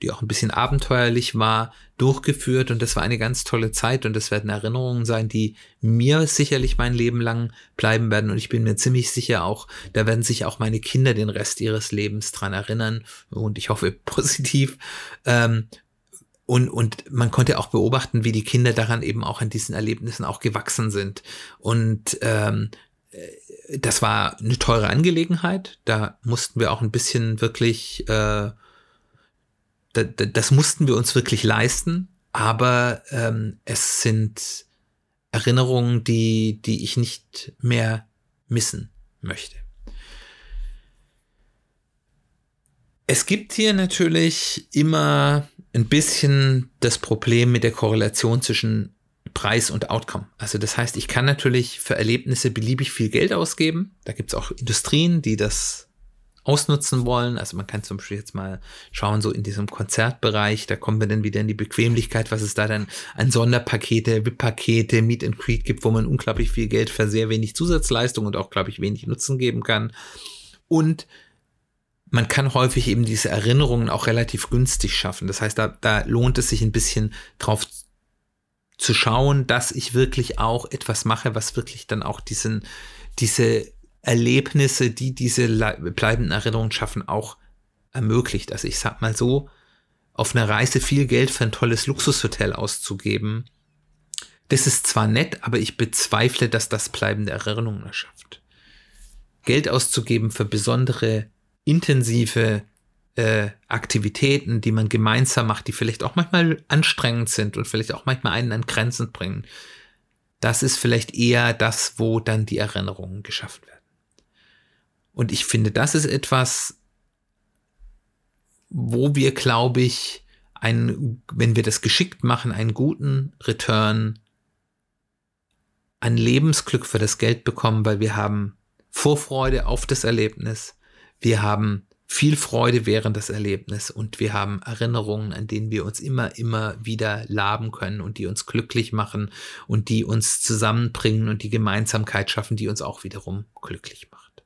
die auch ein bisschen abenteuerlich war, durchgeführt, und das war eine ganz tolle Zeit und das werden Erinnerungen sein, die mir sicherlich mein Leben lang bleiben werden, und ich bin mir ziemlich sicher auch, da werden sich auch meine Kinder den Rest ihres Lebens dran erinnern, und ich hoffe positiv. ähm, Und, und man konnte auch beobachten, wie die Kinder daran eben auch an diesen Erlebnissen auch gewachsen sind. Und ähm, das war eine teure Angelegenheit. Da mussten wir auch ein bisschen wirklich, äh, da, da, das mussten wir uns wirklich leisten. Aber ähm, es sind Erinnerungen, die, die ich nicht mehr missen möchte. Es gibt hier natürlich immer ein bisschen das Problem mit der Korrelation zwischen Preis und Outcome. Also das heißt, ich kann natürlich für Erlebnisse beliebig viel Geld ausgeben. Da gibt es auch Industrien, die das ausnutzen wollen. Also man kann zum Beispiel jetzt mal schauen, so in diesem Konzertbereich, da kommen wir dann wieder in die Bequemlichkeit, was es da dann an Sonderpakete, V I P-Pakete, Meet and Greet gibt, wo man unglaublich viel Geld für sehr wenig Zusatzleistung und auch, glaube ich, wenig Nutzen geben kann. Und man kann häufig eben diese Erinnerungen auch relativ günstig schaffen. Das heißt, da, da lohnt es sich ein bisschen drauf zu schauen, dass ich wirklich auch etwas mache, was wirklich dann auch diesen, diese Erlebnisse, die diese le- bleibenden Erinnerungen schaffen, auch ermöglicht. Also ich sag mal so, auf einer Reise viel Geld für ein tolles Luxushotel auszugeben, das ist zwar nett, aber ich bezweifle, dass das bleibende Erinnerungen erschafft. Geld auszugeben für besondere, intensive äh, Aktivitäten, die man gemeinsam macht, die vielleicht auch manchmal anstrengend sind und vielleicht auch manchmal einen an Grenzen bringen, das ist vielleicht eher das, wo dann die Erinnerungen geschaffen werden. Und ich finde, das ist etwas, wo wir, glaube ich, einen, wenn wir das geschickt machen, einen guten Return an Lebensglück für das Geld bekommen, weil wir haben Vorfreude auf das Erlebnis, wir haben viel Freude während des Erlebnisses und wir haben Erinnerungen, an denen wir uns immer, immer wieder laben können und die uns glücklich machen und die uns zusammenbringen und die Gemeinsamkeit schaffen, die uns auch wiederum glücklich macht.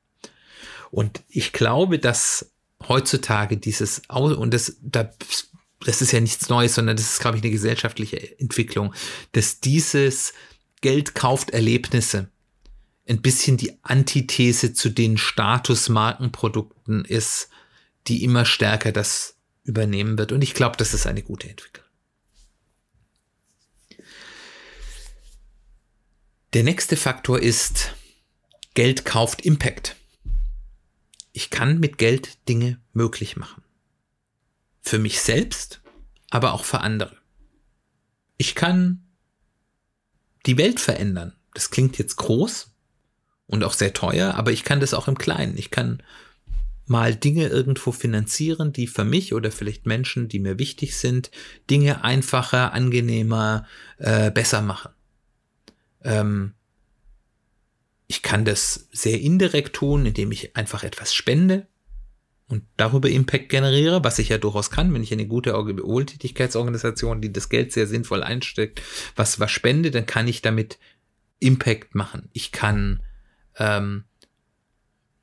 Und ich glaube, dass heutzutage dieses, und das, das ist ja nichts Neues, sondern das ist, glaube ich, eine gesellschaftliche Entwicklung, dass dieses Geld kauft Erlebnisse ein bisschen die Antithese zu den Statusmarkenprodukten ist, die immer stärker das übernehmen wird. Und ich glaube, das ist eine gute Entwicklung. Der nächste Faktor ist, Geld kauft Impact. Ich kann mit Geld Dinge möglich machen. Für mich selbst, aber auch für andere. Ich kann die Welt verändern. Das klingt jetzt groß und auch sehr teuer, aber ich kann das auch im Kleinen. Ich kann mal Dinge irgendwo finanzieren, die für mich oder vielleicht Menschen, die mir wichtig sind, Dinge einfacher, angenehmer, äh, besser machen. Ähm, Ich kann das sehr indirekt tun, indem ich einfach etwas spende und darüber Impact generiere, was ich ja durchaus kann, wenn ich eine gute Wohltätigkeitsorganisation, die das Geld sehr sinnvoll einsteckt, was, was spende, dann kann ich damit Impact machen. Ich kann ähm,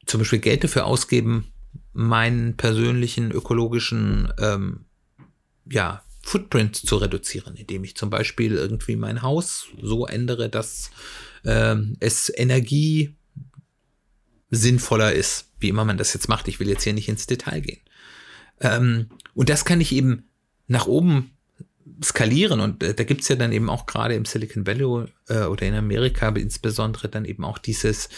zum Beispiel Geld dafür ausgeben, meinen persönlichen ökologischen ähm, ja, Footprint zu reduzieren, indem ich zum Beispiel irgendwie mein Haus so ändere, dass Ähm, es Energie sinnvoller ist, wie immer man das jetzt macht. Ich will jetzt hier nicht ins Detail gehen. Ähm, und das kann ich eben nach oben skalieren und äh, da gibt es ja dann eben auch gerade im Silicon Valley äh, oder in Amerika insbesondere dann eben auch dieses,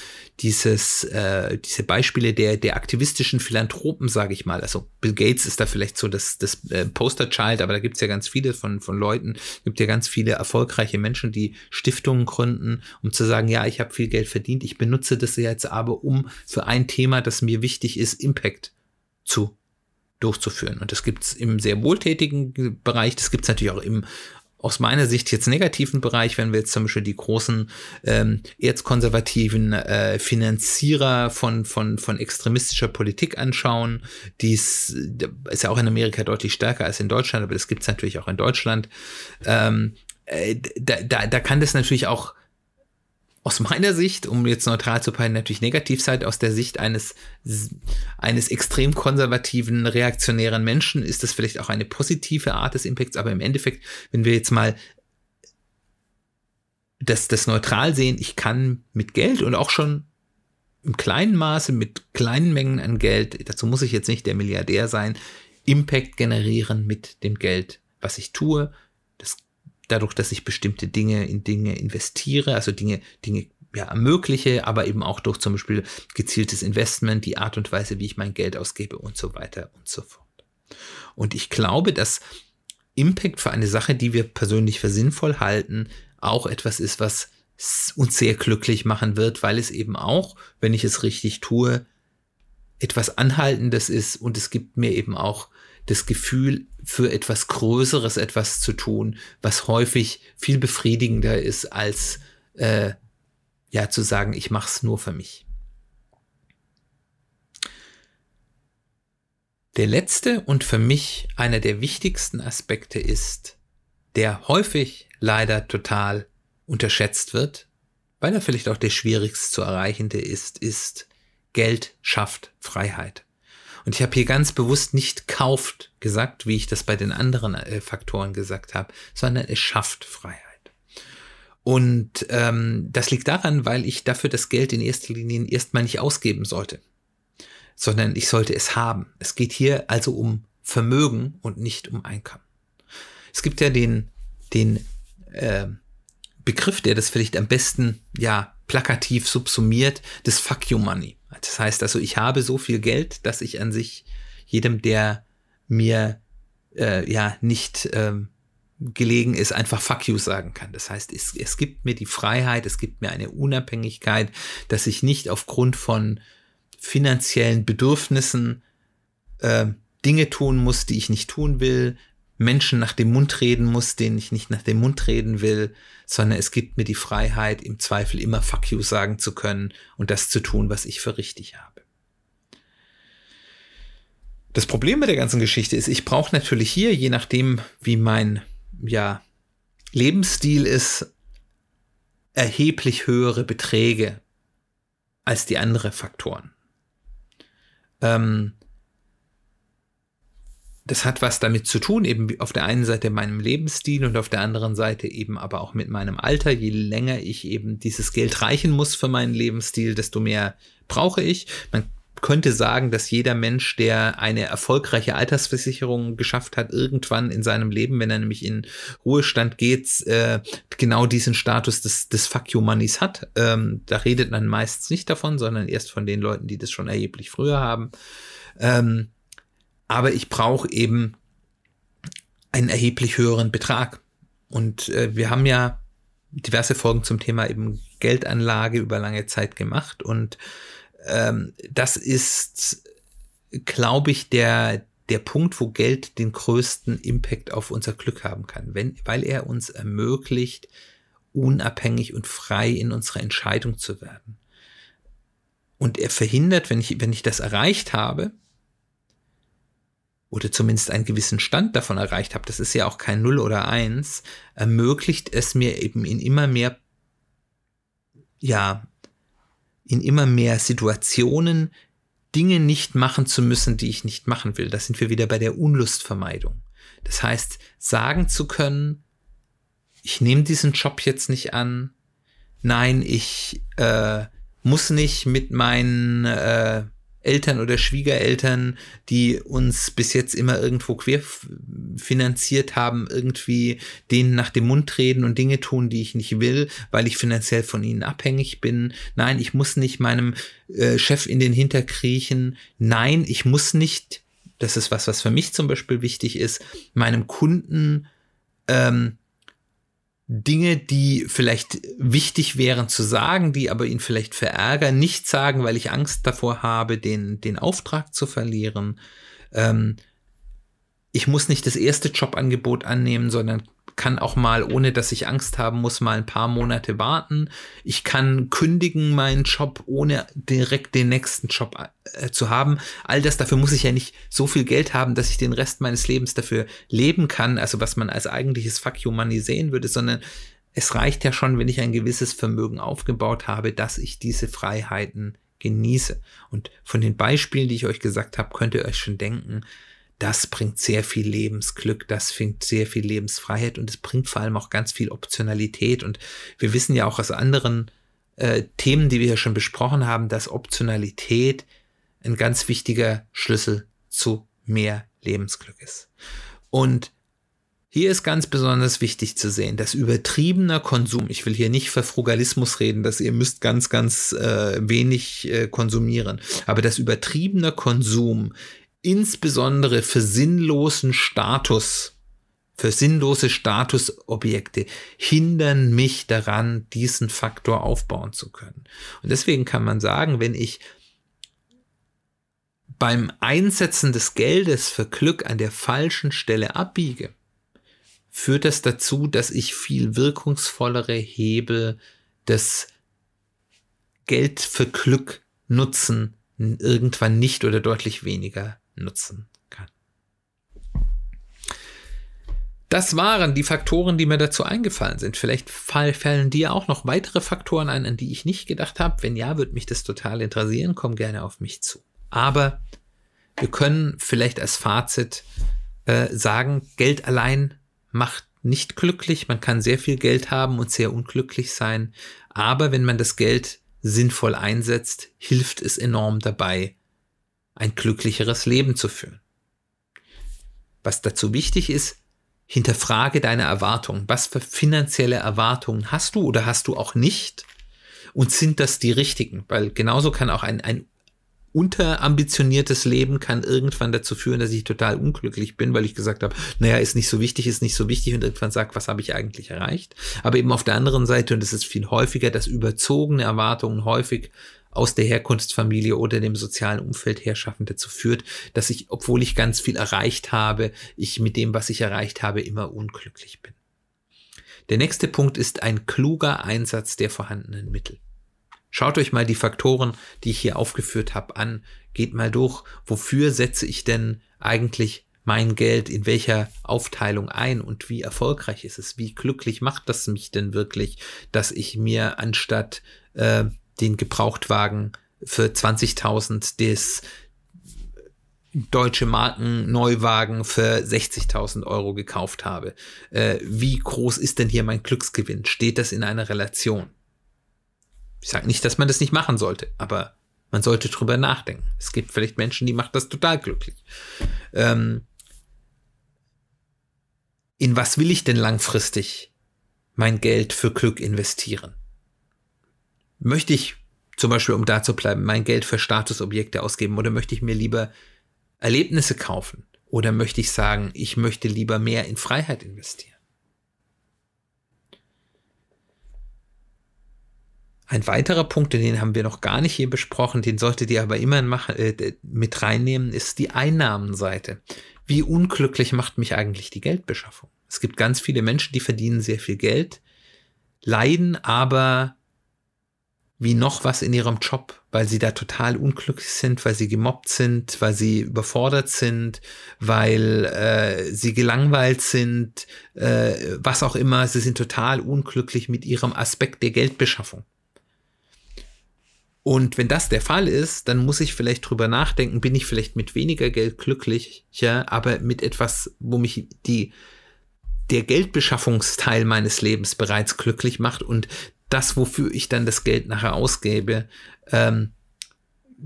dieses, äh, diese Beispiele der, der aktivistischen Philanthropen, sage ich mal. Also Bill Gates ist da vielleicht so das, das äh, Posterchild, aber da gibt es ja ganz viele von, von Leuten, gibt ja ganz viele erfolgreiche Menschen, die Stiftungen gründen, um zu sagen, ja, ich habe viel Geld verdient, ich benutze das jetzt aber, um für ein Thema, das mir wichtig ist, Impact zu durchzuführen. Und das gibt es im sehr wohltätigen Bereich, das gibt es natürlich auch im, aus meiner Sicht jetzt negativen Bereich, wenn wir jetzt zum Beispiel die großen ähm, erzkonservativen äh, Finanzierer von, von, von extremistischer Politik anschauen, die ist ja auch in Amerika deutlich stärker als in Deutschland, aber das gibt es natürlich auch in Deutschland. Ähm, äh, da, da, da kann das natürlich auch aus meiner Sicht, um jetzt neutral zu bleiben, natürlich negativ sein, aus der Sicht eines, eines extrem konservativen, reaktionären Menschen ist das vielleicht auch eine positive Art des Impacts, aber im Endeffekt, wenn wir jetzt mal das, das neutral sehen, ich kann mit Geld und auch schon im kleinen Maße, mit kleinen Mengen an Geld, dazu muss ich jetzt nicht der Milliardär sein, Impact generieren mit dem Geld, was ich tue, das dadurch, dass ich bestimmte Dinge in Dinge investiere, also Dinge, Dinge ja, ermögliche, aber eben auch durch zum Beispiel gezieltes Investment, die Art und Weise, wie ich mein Geld ausgebe und so weiter und so fort. Und ich glaube, dass Impact für eine Sache, die wir persönlich für sinnvoll halten, auch etwas ist, was uns sehr glücklich machen wird, weil es eben auch, wenn ich es richtig tue, etwas Anhaltendes ist und es gibt mir eben auch das Gefühl, für etwas Größeres etwas zu tun, was häufig viel befriedigender ist, als äh, ja zu sagen, ich mache es nur für mich. Der letzte und für mich einer der wichtigsten Aspekte ist, der häufig leider total unterschätzt wird, weil er vielleicht auch der schwierigst zu erreichende ist, ist Geld schafft Freiheit. Und ich habe hier ganz bewusst nicht kauft gesagt, wie ich das bei den anderen äh, Faktoren gesagt habe, sondern es schafft Freiheit. Und ähm, das liegt daran, weil ich dafür das Geld in erster Linie erstmal nicht ausgeben sollte, sondern ich sollte es haben. Es geht hier also um Vermögen und nicht um Einkommen. Es gibt ja den, den äh, Begriff, der das vielleicht am besten ja plakativ subsumiert, das Fuck You Money. Das heißt also, ich habe so viel Geld, dass ich an sich jedem, der mir äh, ja nicht ähm, gelegen ist, einfach Fuck You sagen kann. Das heißt, es, es gibt mir die Freiheit, es gibt mir eine Unabhängigkeit, dass ich nicht aufgrund von finanziellen Bedürfnissen äh, Dinge tun muss, die ich nicht tun will, Menschen nach dem Mund reden muss, denen ich nicht nach dem Mund reden will, sondern es gibt mir die Freiheit, im Zweifel immer Fuck You sagen zu können und das zu tun, was ich für richtig habe. Das Problem mit der ganzen Geschichte ist, ich brauche natürlich hier, je nachdem, wie mein ja, Lebensstil ist, erheblich höhere Beträge als die anderen Faktoren. Ähm, Das hat was damit zu tun, eben auf der einen Seite meinem Lebensstil und auf der anderen Seite eben aber auch mit meinem Alter. Je länger ich eben dieses Geld reichen muss für meinen Lebensstil, desto mehr brauche ich. Man könnte sagen, dass jeder Mensch, der eine erfolgreiche Altersversicherung geschafft hat, irgendwann in seinem Leben, wenn er nämlich in Ruhestand geht, äh, genau diesen Status des, des Fuck-You-Moneys hat. Ähm, da redet man meistens nicht davon, sondern erst von den Leuten, die das schon erheblich früher haben. Ähm, Aber ich brauche eben einen erheblich höheren Betrag. Und äh, wir haben ja diverse Folgen zum Thema eben Geldanlage über lange Zeit gemacht. Und ähm, das ist, glaube ich, der, der Punkt, wo Geld den größten Impact auf unser Glück haben kann. Wenn, weil er uns ermöglicht, unabhängig und frei in unserer Entscheidung zu werden. Und er verhindert, wenn ich, wenn ich das erreicht habe, oder zumindest einen gewissen Stand davon erreicht habe, das ist ja auch kein Null oder Eins, ermöglicht es mir eben in immer mehr, ja, in immer mehr Situationen Dinge nicht machen zu müssen, die ich nicht machen will. Da sind wir wieder bei der Unlustvermeidung. Das heißt, sagen zu können, ich nehme diesen Job jetzt nicht an, nein, ich äh, muss nicht mit meinen äh, Eltern oder Schwiegereltern, die uns bis jetzt immer irgendwo querfinanziert haben, irgendwie denen nach dem Mund reden und Dinge tun, die ich nicht will, weil ich finanziell von ihnen abhängig bin. Nein, ich muss nicht meinem äh, Chef in den Hintern kriechen. Nein, ich muss nicht, das ist was, was für mich zum Beispiel wichtig ist, meinem Kunden ähm, Dinge, die vielleicht wichtig wären zu sagen, die aber ihn vielleicht verärgern, nicht sagen, weil ich Angst davor habe, den, den Auftrag zu verlieren. Ähm, ich muss nicht das erste Jobangebot annehmen, sondern kann auch mal, ohne dass ich Angst haben muss, mal ein paar Monate warten. Ich kann kündigen meinen Job, ohne direkt den nächsten Job äh, zu haben. All das, dafür muss ich ja nicht so viel Geld haben, dass ich den Rest meines Lebens dafür leben kann, also was man als eigentliches Fuck You Money sehen würde, sondern es reicht ja schon, wenn ich ein gewisses Vermögen aufgebaut habe, dass ich diese Freiheiten genieße. Und von den Beispielen, die ich euch gesagt habe, könnt ihr euch schon denken, das bringt sehr viel Lebensglück, das bringt sehr viel Lebensfreiheit und es bringt vor allem auch ganz viel Optionalität. Und wir wissen ja auch aus anderen äh, Themen, die wir ja schon besprochen haben, dass Optionalität ein ganz wichtiger Schlüssel zu mehr Lebensglück ist. Und hier ist ganz besonders wichtig zu sehen, dass übertriebener Konsum, ich will hier nicht für Frugalismus reden, dass ihr müsst ganz, ganz äh, wenig äh, konsumieren, aber dass übertriebener Konsum insbesondere für sinnlosen Status, für sinnlose Statusobjekte hindern mich daran, diesen Faktor aufbauen zu können. Und deswegen kann man sagen, wenn ich beim Einsetzen des Geldes für Glück an der falschen Stelle abbiege, führt das dazu, dass ich viel wirkungsvollere Hebel des Geld für Glück nutzen irgendwann nicht oder deutlich weniger nutzen kann. Das waren die Faktoren, die mir dazu eingefallen sind. Vielleicht fallen dir auch noch weitere Faktoren ein, an die ich nicht gedacht habe. Wenn ja, würde mich das total interessieren. Komm gerne auf mich zu. Aber wir können vielleicht als Fazit äh, sagen, Geld allein macht nicht glücklich. Man kann sehr viel Geld haben und sehr unglücklich sein. Aber wenn man das Geld sinnvoll einsetzt, hilft es enorm dabei, ein glücklicheres Leben zu führen. Was dazu wichtig ist, hinterfrage deine Erwartungen. Was für finanzielle Erwartungen hast du oder hast du auch nicht? Und sind das die richtigen? Weil genauso kann auch ein, ein unterambitioniertes Leben kann irgendwann dazu führen, dass ich total unglücklich bin, weil ich gesagt habe, naja, ist nicht so wichtig, ist nicht so wichtig und irgendwann sage, was habe ich eigentlich erreicht? Aber eben auf der anderen Seite, und das ist viel häufiger, dass überzogene Erwartungen häufig aus der Herkunftsfamilie oder dem sozialen Umfeld herschaffen, dazu führt, dass ich, obwohl ich ganz viel erreicht habe, ich mit dem, was ich erreicht habe, immer unglücklich bin. Der nächste Punkt ist ein kluger Einsatz der vorhandenen Mittel. Schaut euch mal die Faktoren, die ich hier aufgeführt habe, an. Geht mal durch, wofür setze ich denn eigentlich mein Geld, in welcher Aufteilung ein und wie erfolgreich ist es? Wie glücklich macht das mich denn wirklich, dass ich mir anstatt äh, den Gebrauchtwagen für zwanzigtausend des deutsche Marken Neuwagen für sechzigtausend Euro gekauft habe? Äh, wie groß ist denn hier mein Glücksgewinn? Steht das in einer Relation? Ich sage nicht, dass man das nicht machen sollte, aber man sollte drüber nachdenken. Es gibt vielleicht Menschen, die macht das total glücklich. Ähm, in was will ich denn langfristig mein Geld für Glück investieren? Möchte ich zum Beispiel, um da zu bleiben, mein Geld für Statusobjekte ausgeben oder möchte ich mir lieber Erlebnisse kaufen? Oder möchte ich sagen, ich möchte lieber mehr in Freiheit investieren? Ein weiterer Punkt, den haben wir noch gar nicht hier besprochen, den solltet ihr aber immer machen, äh, mit reinnehmen, ist die Einnahmenseite. Wie unglücklich macht mich eigentlich die Geldbeschaffung? Es gibt ganz viele Menschen, die verdienen sehr viel Geld, leiden aber wie noch was in ihrem Job, weil sie da total unglücklich sind, weil sie gemobbt sind, weil sie überfordert sind, weil äh, sie gelangweilt sind, äh, was auch immer. Sie sind total unglücklich mit ihrem Aspekt der Geldbeschaffung. Und wenn das der Fall ist, dann muss ich vielleicht drüber nachdenken, bin ich vielleicht mit weniger Geld glücklicher, aber mit etwas, wo mich die, der Geldbeschaffungsteil meines Lebens bereits glücklich macht und das, wofür ich dann das Geld nachher ausgebe, ähm,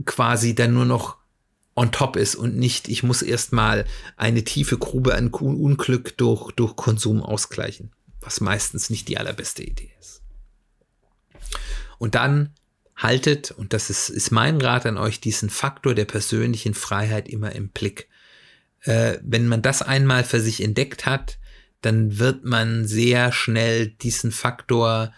quasi dann nur noch on top ist und nicht, ich muss erstmal eine tiefe Grube an Unglück durch, durch Konsum ausgleichen, was meistens nicht die allerbeste Idee ist. Und dann haltet, und das ist, ist mein Rat an euch, diesen Faktor der persönlichen Freiheit immer im Blick. Äh, wenn man das einmal für sich entdeckt hat, dann wird man sehr schnell diesen Faktor,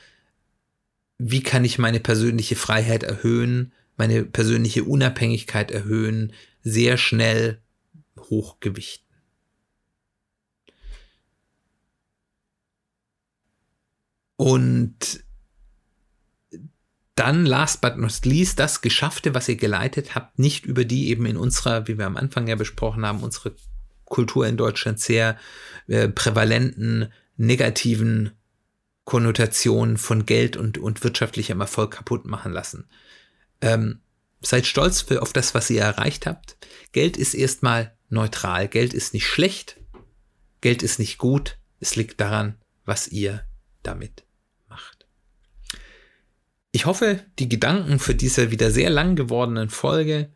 wie kann ich meine persönliche Freiheit erhöhen, meine persönliche Unabhängigkeit erhöhen, sehr schnell hochgewichten. Und dann, last but not least, das Geschaffte, was ihr geleitet habt, nicht über die eben in unserer, wie wir am Anfang ja besprochen haben, unsere Kultur in Deutschland sehr äh, prävalenten, negativen Konnotationen von Geld und, und wirtschaftlichem Erfolg kaputt machen lassen. Ähm, seid stolz für, auf das, was ihr erreicht habt. Geld ist erstmal neutral. Geld ist nicht schlecht. Geld ist nicht gut. Es liegt daran, was ihr damit. Ich hoffe, die Gedanken für diese wieder sehr lang gewordenen Folge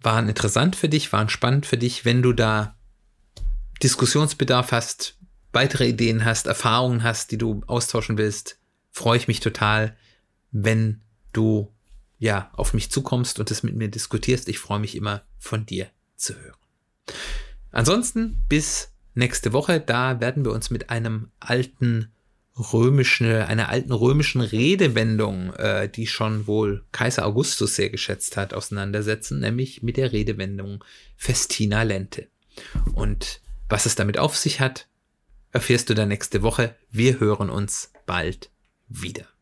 waren interessant für dich, waren spannend für dich. Wenn du da Diskussionsbedarf hast, weitere Ideen hast, Erfahrungen hast, die du austauschen willst, freue ich mich total, wenn du ja auf mich zukommst und das mit mir diskutierst. Ich freue mich immer, von dir zu hören. Ansonsten bis nächste Woche. Da werden wir uns mit einem alten römische, einer alten römischen Redewendung, äh, die schon wohl Kaiser Augustus sehr geschätzt hat, auseinandersetzen, nämlich mit der Redewendung Festina Lente. Und was es damit auf sich hat, erfährst du dann nächste Woche. Wir hören uns bald wieder.